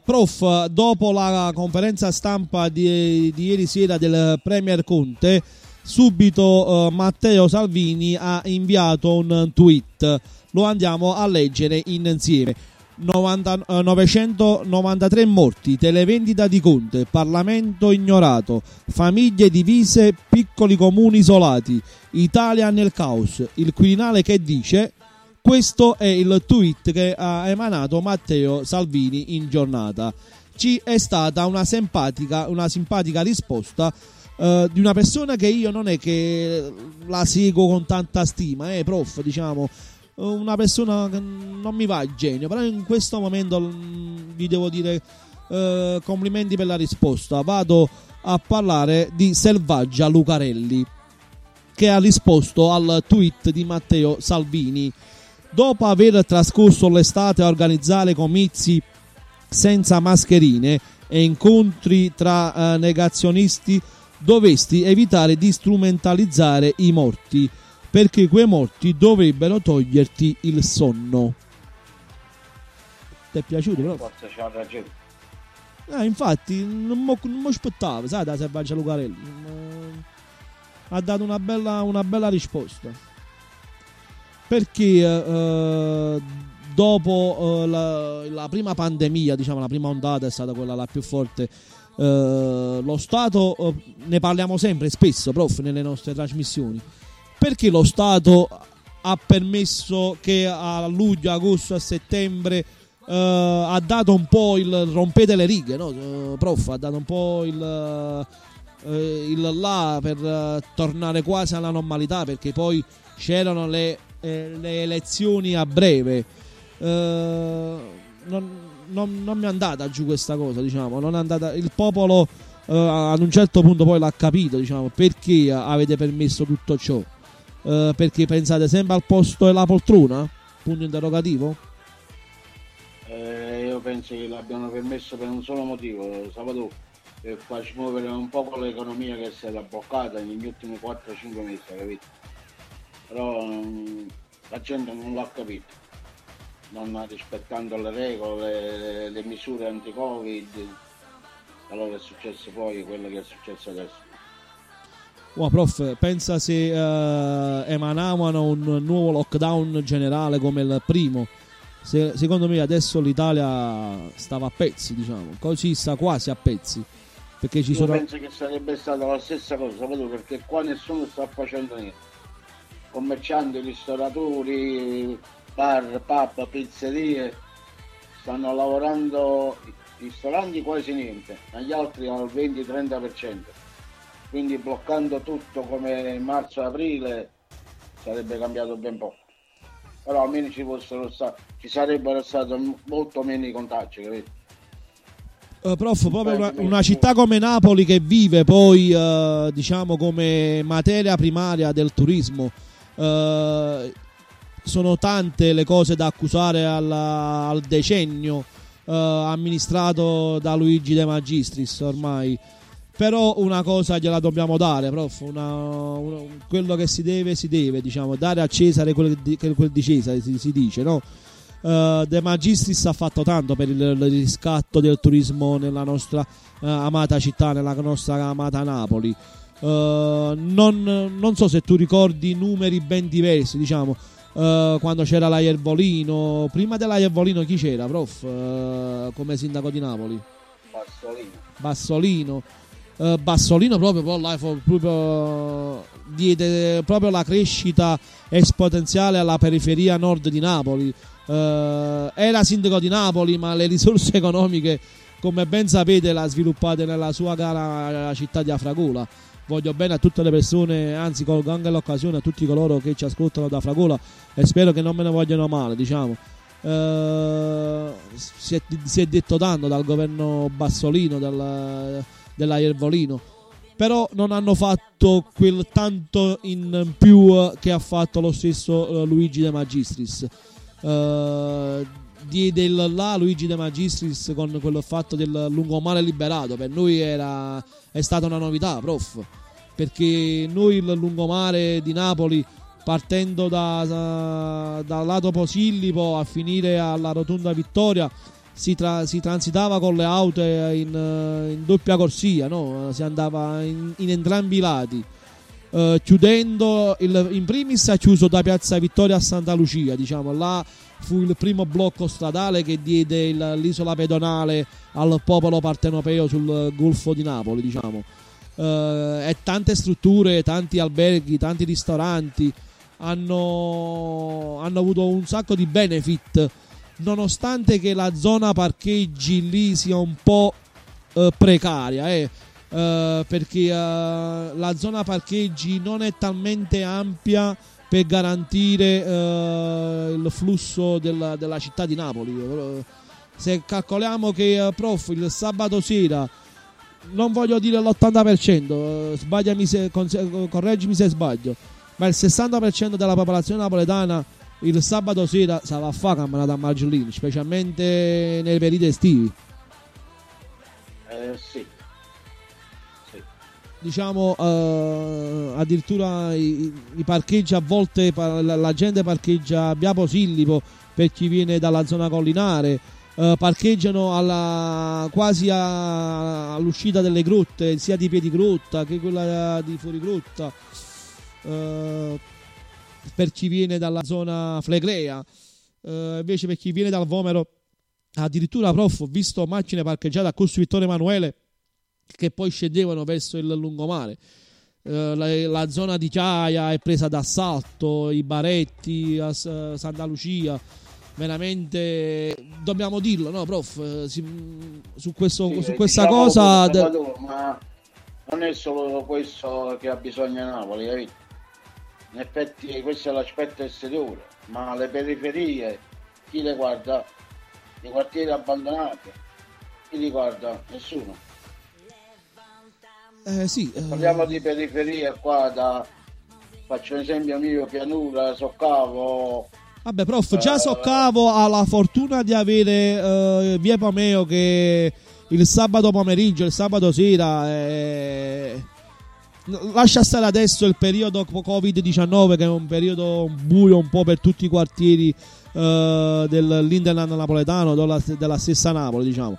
prof, dopo la conferenza stampa di, di ieri sera del Premier Conte, subito uh, Matteo Salvini ha inviato un tweet. Lo andiamo a leggere insieme. novecentonovantatré morti, televendita di Conte, Parlamento ignorato, famiglie divise, piccoli comuni isolati, Italia nel caos, il Quirinale che dice. Questo è il tweet che ha emanato Matteo Salvini in giornata. Ci è stata una simpatica, una simpatica risposta eh, di una persona che io non è che la seguo con tanta stima, eh prof, diciamo una persona che non mi va a genio, però in questo momento vi devo dire eh, complimenti per la risposta. Vado a parlare di Selvaggia Lucarelli, che ha risposto al tweet di Matteo Salvini. Dopo aver trascorso l'estate a organizzare comizi senza mascherine e incontri tra eh, negazionisti, dovresti evitare di strumentalizzare i morti, perché quei morti dovrebbero toglierti il sonno. Ti è piaciuto, però? Forse c'è una tragedia. Eh, infatti, non mi aspettavo, sai, da Selvaggia Lucarelli. Ha dato una bella, una bella risposta. Perché eh, dopo eh, la, la prima pandemia, diciamo, la prima ondata è stata quella la più forte. Eh, lo Stato, eh, ne parliamo sempre, spesso, prof, nelle nostre trasmissioni. Perché lo Stato ha permesso che a luglio, agosto, a settembre eh, ha dato un po' il rompete le righe, no? Eh, prof, ha dato un po' il, eh, il là per eh, tornare quasi alla normalità, perché poi c'erano le, eh, le elezioni a breve. Eh, non, non, non mi è andata giù questa cosa, diciamo, non è andata. Il popolo eh, ad un certo punto poi l'ha capito, diciamo, perché avete permesso tutto ciò. Uh, perché pensate sempre al posto e la poltrona? Punto interrogativo? Eh, io penso che l'abbiano permesso per un solo motivo, Salvatore, per farci muovere un po' con l'economia che si è abboccata negli ultimi quattro cinque mesi, capito? Però um, la gente non l'ha capito, non rispettando le regole, le, le misure anti-Covid, allora è successo poi quello che è successo adesso. Wow, prof, pensa se uh, emanavano un nuovo lockdown generale come il primo, se, secondo me adesso l'Italia stava a pezzi, diciamo, così sta quasi a pezzi, perché ci Io sono... penso che sarebbe stata la stessa cosa, Salvatore, perché qua nessuno sta facendo niente, commercianti, ristoratori, bar, pub, pizzerie, stanno lavorando, ristoranti quasi niente, agli altri al venti-trenta per cento. quindi bloccando tutto come marzo-aprile sarebbe cambiato ben poco, però almeno ci fossero stati, ci sarebbero stati molto meno contagi, capito? Uh, prof, proprio una, una città come Napoli che vive poi uh, diciamo come materia primaria del turismo, uh, sono tante le cose da accusare alla, al decennio uh, amministrato da Luigi De Magistris ormai, però una cosa gliela dobbiamo dare, prof, una, una, quello che si deve si deve, diciamo, dare a Cesare quel di, quel di Cesare si, si dice, no? Uh, De Magistris ha fatto tanto per il, il riscatto del turismo nella nostra uh, amata città, nella nostra amata Napoli. Uh, non, non so se tu ricordi numeri ben diversi, diciamo, uh, quando c'era l'Aiervolino. Prima dell'Aiervolino chi c'era, prof? Uh, come sindaco di Napoli? Bassolino. Bassolino. Uh, Bassolino proprio, proprio diede proprio la crescita esponenziale alla periferia nord di Napoli. Uh, era sindaco di Napoli, ma le risorse economiche, come ben sapete, la sviluppate nella sua cara città di Afragola. Voglio bene a tutte le persone, anzi colgo anche l'occasione a tutti coloro che ci ascoltano da Afragola e spero che non me ne vogliano male, diciamo. uh, si, è, si è detto tanto dal governo Bassolino, dal, dell'Aiervolino, però non hanno fatto quel tanto in più che ha fatto lo stesso Luigi De Magistris. Uh, diede il là Luigi De Magistris con quel fatto del lungomare liberato, per noi era, è stata una novità, prof, perché noi il lungomare di Napoli, partendo da, da, da lato Posillipo a finire alla rotonda Vittoria, si, tra, si transitava con le auto in, in doppia corsia, no? Si andava in, in entrambi i lati. Uh, chiudendo il, in primis ha chiuso da Piazza Vittoria a Santa Lucia, diciamo, là fu il primo blocco stradale che diede il, l'isola pedonale al popolo partenopeo sul Golfo di Napoli, diciamo. Uh, e tante strutture, tanti alberghi, tanti ristoranti hanno, hanno avuto un sacco di benefit, nonostante che la zona parcheggi lì sia un po' uh, precaria, eh. Uh, perché uh, la zona parcheggi non è talmente ampia per garantire uh, il flusso della, della città di Napoli. Uh, se calcoliamo che uh, prof, il sabato sera, non voglio dire l'ottanta per cento, uh, sbagliami se, con, correggimi se sbaglio, ma il sessanta per cento della popolazione napoletana il sabato sera sarà a fare camminata a Margellini, specialmente nei periodi estivi. Eh, sì. Diciamo, eh, addirittura i, i parcheggi a volte, la gente parcheggia a Via Posillipo per chi viene dalla zona collinare, eh, parcheggiano alla, quasi a, all'uscita delle grotte, sia di Piedigrotta che quella di Fuorigrotta, eh, per chi viene dalla zona Flegrea, eh, invece per chi viene dal Vomero addirittura, prof, ho visto macchine parcheggiate a Corso Vittorio Emanuele che poi scendevano verso il lungomare. Eh, la, la zona di Chiaia è presa d'assalto, i baretti a S- Santa Lucia, veramente dobbiamo dirlo, no, prof? Si, su, questo, sì, su questa diciamo cosa de... ma non è solo questo che ha bisogno Napoli, capito? In effetti questo è l'aspetto esteriore, ma le periferie chi le guarda? I quartieri abbandonati chi li guarda? Nessuno. Eh, sì, eh. Parliamo di periferie qua, da, faccio un esempio mio, Pianura, Soccavo. Vabbè, prof, già Soccavo ha la fortuna di avere eh, Via Pomeo che il sabato pomeriggio, il sabato sera eh... lascia stare adesso il periodo covid diciannove che è un periodo buio un po' per tutti i quartieri eh, dell'Interland napoletano, della, della stessa Napoli, diciamo.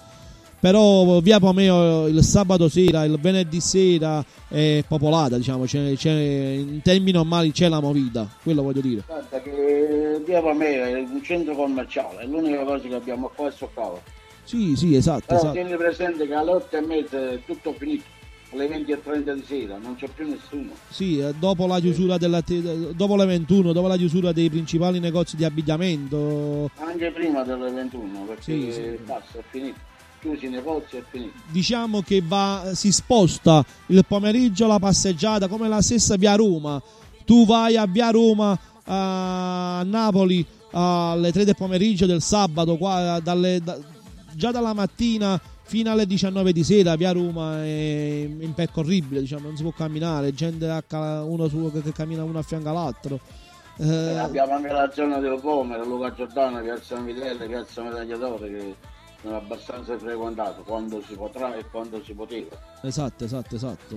Però Via Pomeo il sabato sera, il venerdì sera è popolata, diciamo, c'è, c'è, in termini normali c'è la movida, quello voglio dire. Guarda che Via Pomeo è un centro commerciale, è l'unica cosa che abbiamo qua a Soccavo. Sì, sì, esatto. Però esatto. Tieni presente che alle otto e mezza è tutto finito, alle venti e trenta di sera non c'è più nessuno. Sì, dopo la chiusura della, dopo le ventuno, dopo la chiusura dei principali negozi di abbigliamento. Anche prima delle ventuno, perché sì, sì. Basta, è finito. chiusi i negozi e finito. Diciamo che va, si sposta il pomeriggio la passeggiata, come la stessa Via Roma. Tu vai a Via Roma a Napoli alle tre del pomeriggio del sabato, qua, dalle, da, già dalla mattina fino alle diciannove di sera. Via Roma è impercorribile, diciamo, non si può camminare, gente a, uno su, che, che cammina uno a fianco all'altro. Eh, eh, abbiamo anche la zona del Pomero, Luca Giordano, Piazza Mitella, Piazza Metagliatore, che sono abbastanza frequentato quando si potrà e quando si poteva. Esatto, esatto, esatto.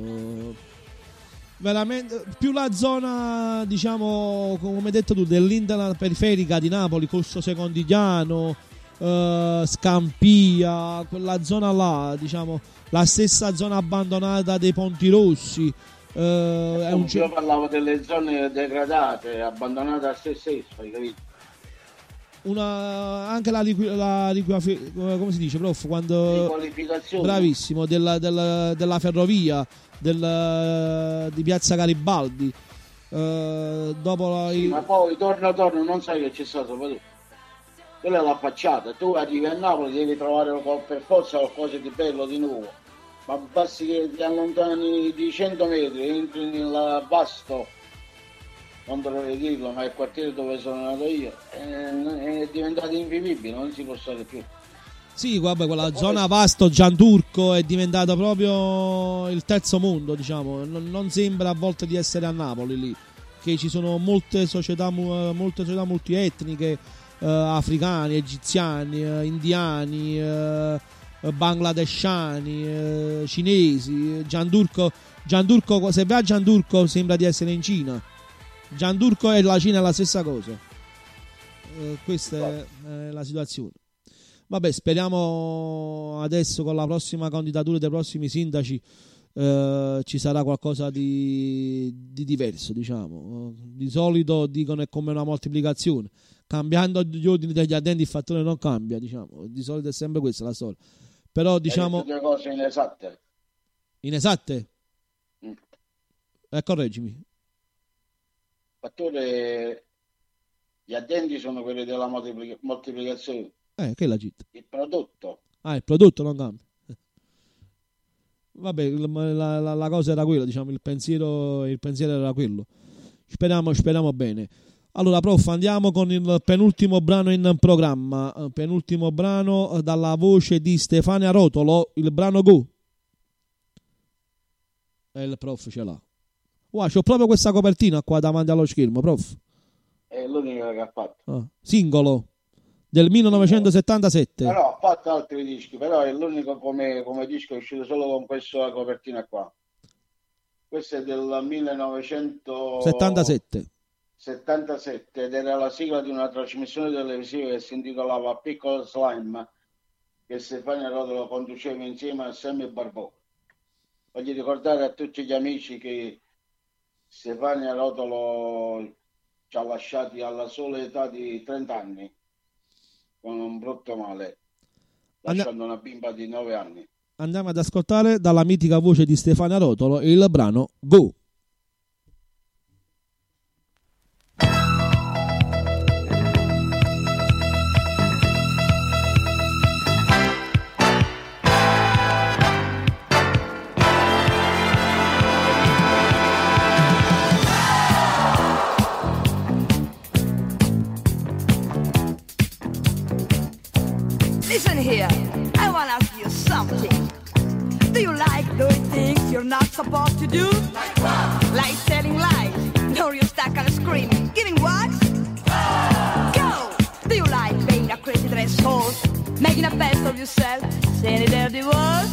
Veramente più la zona, diciamo, come hai detto tu, dell'Interland periferica di Napoli, Corso Secondigliano, eh, Scampia, quella zona là, diciamo, la stessa zona abbandonata dei Ponti Rossi. Eh, è un... Io parlavo delle zone degradate, abbandonate a se stesse, hai capito? Una, anche la, la, la come si dice, prof, quando bravissimo della, della, della ferrovia del, di Piazza Garibaldi, eh, dopo la, sì, il... ma poi torno torno non sai che c'è stato, quella è la facciata. Tu arrivi a Napoli, devi trovare per forza qualcosa di bello di nuovo, ma basti che ti allontani di cento metri, entri nel vasto, non dovrei dirlo, ma il quartiere dove sono nato io è, è diventato invivibile, non si può stare più. Sì, vabbè, quella poi... zona Vasto Gianturco è diventata proprio il terzo mondo, diciamo, non, non sembra a volte di essere a Napoli lì, che ci sono molte società, molte società multietniche, eh, africani, egiziani, eh, indiani, eh, bangladesciani, eh, cinesi. Gianturco, Gianturco, se vai a Gianturco sembra di essere in Cina. Gianturco e la Cina è la stessa cosa, eh, questa è, è la situazione. Vabbè, speriamo adesso con la prossima candidatura dei prossimi sindaci, eh, ci sarà qualcosa di, di diverso, diciamo. Di solito dicono è come una moltiplicazione, cambiando gli ordini degli addendi il fattore non cambia, diciamo. Di solito è sempre questa la storia, però diciamo due cose inesatte. Inesatte? Mm. Eh, correggimi. Fattore, gli addendi sono quelli della moltiplic- moltiplicazione. Eh, che è la città? Il prodotto. Ah, il prodotto non cambia. Vabbè, la, la, la cosa era quella, diciamo, il pensiero, il pensiero era quello. Speriamo, speriamo bene. Allora, prof, andiamo con il penultimo brano in programma. Penultimo brano dalla voce di Stefania Rotolo, il brano Go. E il prof ce l'ha. Wow, c'ho proprio questa copertina qua davanti allo schermo, prof. È l'unica che ha fatto. Ah, singolo del millenovecentosettantasette. Però ha fatto altri dischi, però è l'unico come, come disco è uscito solo con questa copertina qua. Questa è del millenovecentosettantasette. settantasette, ed era la sigla di una trasmissione televisiva che si intitolava Piccolo Slime, che Stefania Rotolo conduceva insieme a Sammy Barbò. Voglio ricordare a tutti gli amici che Stefania Rotolo ci ha lasciati alla sola età di trenta anni con un brutto male, lasciando And... una bimba di nove anni. Andiamo ad ascoltare dalla mitica voce di Stefania Rotolo il brano Go. Listen here, I wanna ask you something. Do you like doing things you're not supposed to do? Like what? Like telling lies, or you're stuck on a screen, giving what? Oh. Go! Do you like being a crazy asshole, making a best of yourself, saying a dirty word?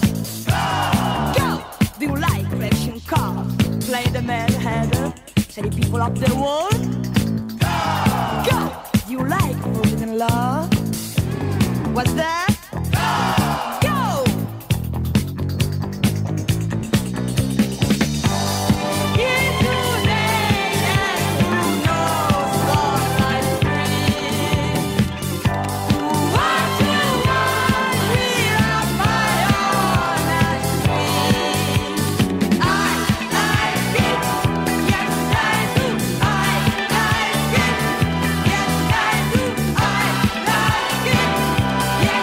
Oh. Go! Do you like crashing cars, playing the manhandler, setting people up the wall? Oh. Go! Do you like falling in love? What's that? Go! It's too late and who knows what I've seen. What you want without my honesty. I like it, yes I do. I like it, yes I do. I like it. Yes,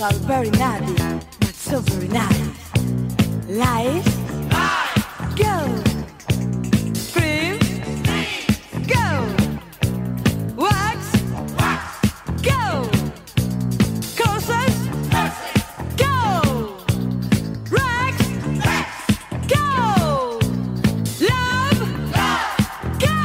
things are very naughty, not so very nice. Life, life, go. Scream, scream, go. Wax, wax, go. Curses, curses, go. Rax, rax, go. Love, love, go.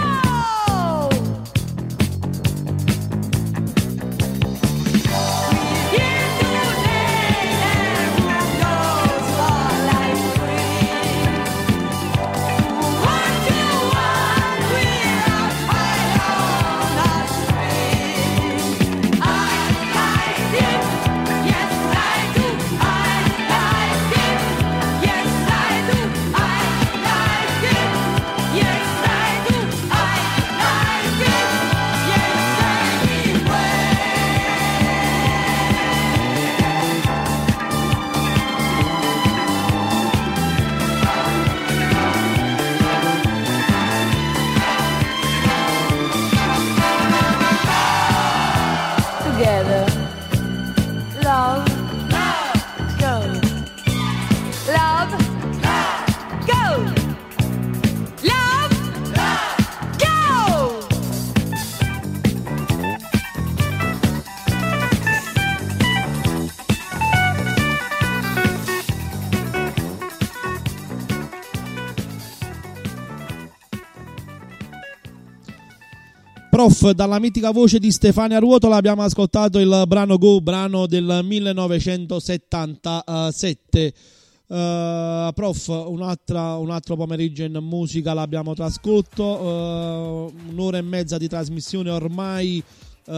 Prof, dalla mitica voce di Stefania Ruotola abbiamo ascoltato il brano Go, brano del millenovecentosettantasette. Uh, prof, un'altra, un altro pomeriggio in musica l'abbiamo trascorso, uh, un'ora e mezza di trasmissione ormai uh,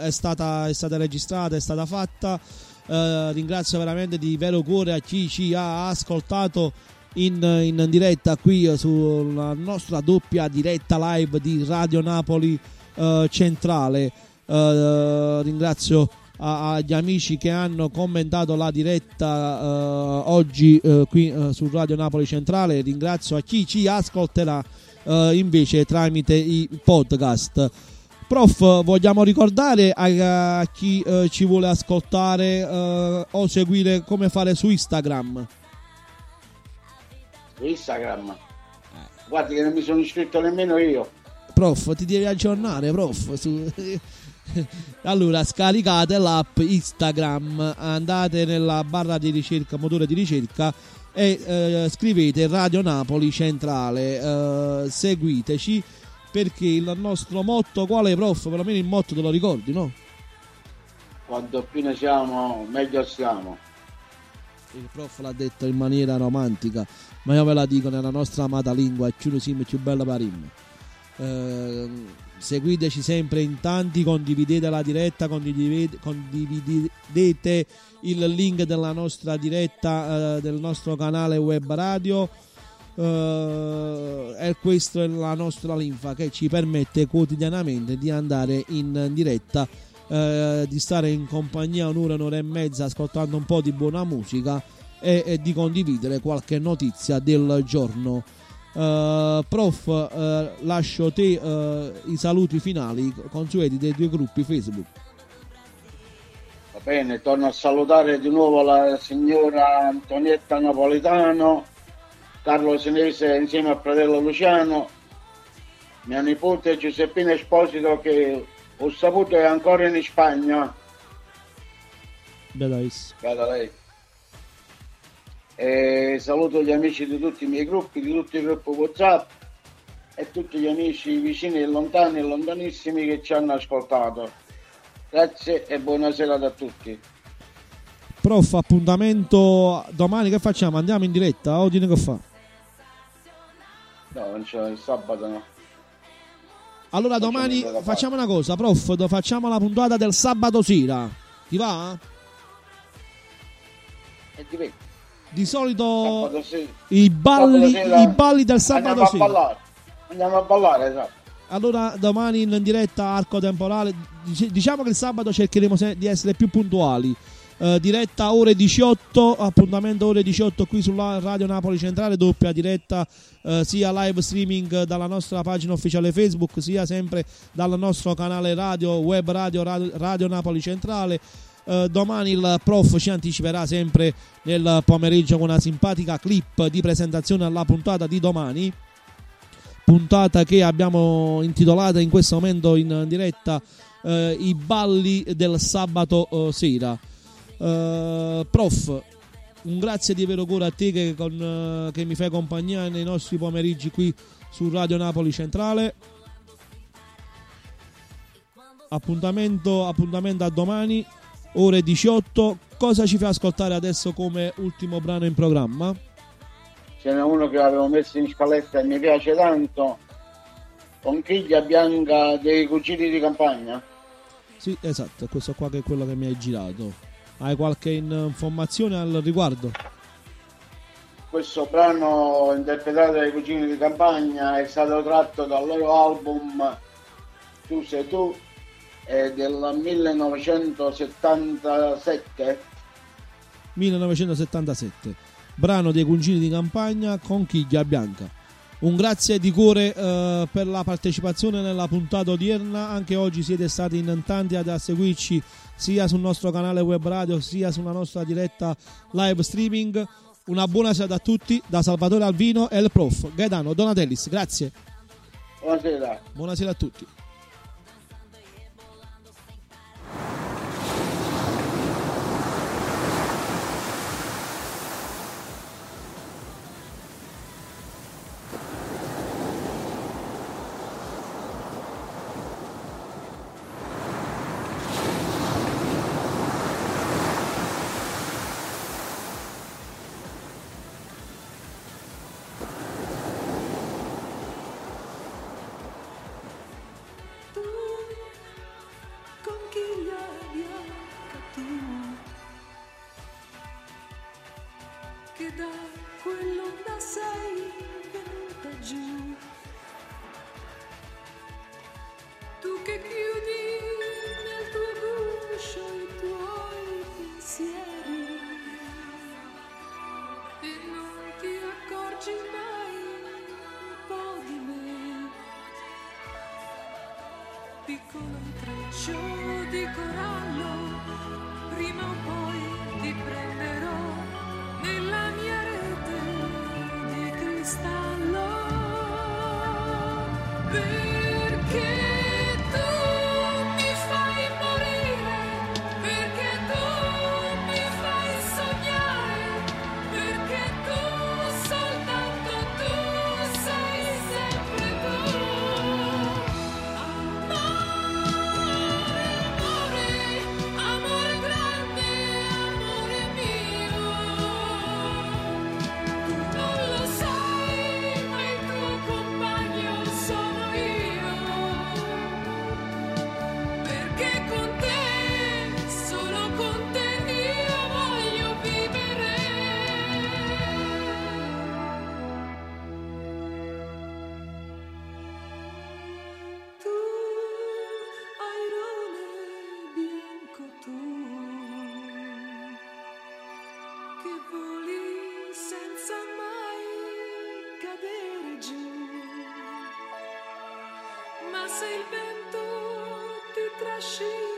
è, stata, è stata registrata, è stata fatta. Uh, ringrazio veramente di vero cuore a chi ci ha ascoltato In, in diretta qui sulla nostra doppia diretta live di Radio Napoli eh, Centrale. Eh, ringrazio a, agli amici che hanno commentato la diretta eh, oggi eh, qui eh, su Radio Napoli Centrale. Ringrazio a chi ci ascolterà eh, invece tramite i podcast. Prof, vogliamo ricordare a, a chi eh, ci vuole ascoltare eh, o seguire come fare su Instagram. Instagram, guardi che non mi sono iscritto nemmeno io. Prof, ti devi aggiornare, prof. Su... allora scaricate l'app Instagram, andate nella barra di ricerca, motore di ricerca e eh, scrivete Radio Napoli Centrale, eh, seguiteci, perché il nostro motto qual è, prof? Perlomeno il motto te lo ricordi, no? Quanto più ne siamo, meglio siamo. Il prof l'ha detto in maniera romantica, ma io ve la dico nella nostra amata lingua, più lo siamo più bella parim. Eh, seguiteci sempre in tanti, condividete la diretta, condividete, condividete il link della nostra diretta, eh, del nostro canale web radio. Eh, e questa è la nostra linfa che ci permette quotidianamente di andare in diretta, eh, di stare in compagnia un'ora, un'ora e mezza ascoltando un po' di buona musica e, e di condividere qualche notizia del giorno. eh, Prof, eh, lascio te eh, i saluti finali consueti dei due gruppi Facebook. Va bene, torno a salutare di nuovo la signora Antonietta Napolitano, Carlo Senese insieme al fratello Luciano, mia nipote Giuseppina Esposito che ho saputo è ancora in Spagna. Bella lei. E saluto gli amici di tutti i miei gruppi, di tutti i gruppi WhatsApp e tutti gli amici vicini e lontani e lontanissimi che ci hanno ascoltato. Grazie e buonasera a tutti. Prof, appuntamento domani che facciamo? Andiamo in diretta? Oggi che fa? No, non c'è il sabato, no. Allora domani facciamo una cosa, prof, facciamo la puntata del sabato sera, ti va? E ti vedo. Di solito i balli, i balli del sabato sera. Andiamo a ballare, andiamo a ballare, esatto. Allora domani in diretta arco temporale, diciamo che il sabato cercheremo di essere più puntuali. Eh, diretta ore diciotto, appuntamento ore diciotto qui sulla Radio Napoli Centrale, doppia diretta eh, sia live streaming dalla nostra pagina ufficiale Facebook sia sempre dal nostro canale radio web radio Radio, Radio Napoli Centrale. eh, domani il prof ci anticiperà sempre nel pomeriggio con una simpatica clip di presentazione alla puntata di domani, puntata che abbiamo intitolata in questo momento in diretta eh, i balli del sabato eh, sera. eh, prof, un grazie di vero cuore a te che, con, eh, che mi fai compagnia nei nostri pomeriggi qui su Radio Napoli Centrale. Appuntamento, appuntamento a domani ore diciotto. Cosa ci fa ascoltare adesso come ultimo brano in programma? Ce n'è uno che l'avevo messo in scaletta e mi piace tanto, Conchiglia Bianca dei Cugini di Campagna. Sì, esatto, questo qua che è quello che mi hai girato. Hai qualche informazione al riguardo? Questo brano interpretato dai Cugini di Campagna è stato tratto dal loro album Tu sei tu, è del millenovecentosettantasette millenovecentosettantasette, brano dei Cugini di Campagna, Conchiglia Bianca. Un grazie di cuore eh, per la partecipazione nella puntata odierna. Anche oggi siete stati in tanti ad a seguirci sia sul nostro canale web radio sia sulla nostra diretta live streaming. Una buona serata a tutti da Salvatore Alvino e il prof Gaetano Donatellis. Grazie, buonasera, buonasera a tutti. Sei il vento, ti trascina.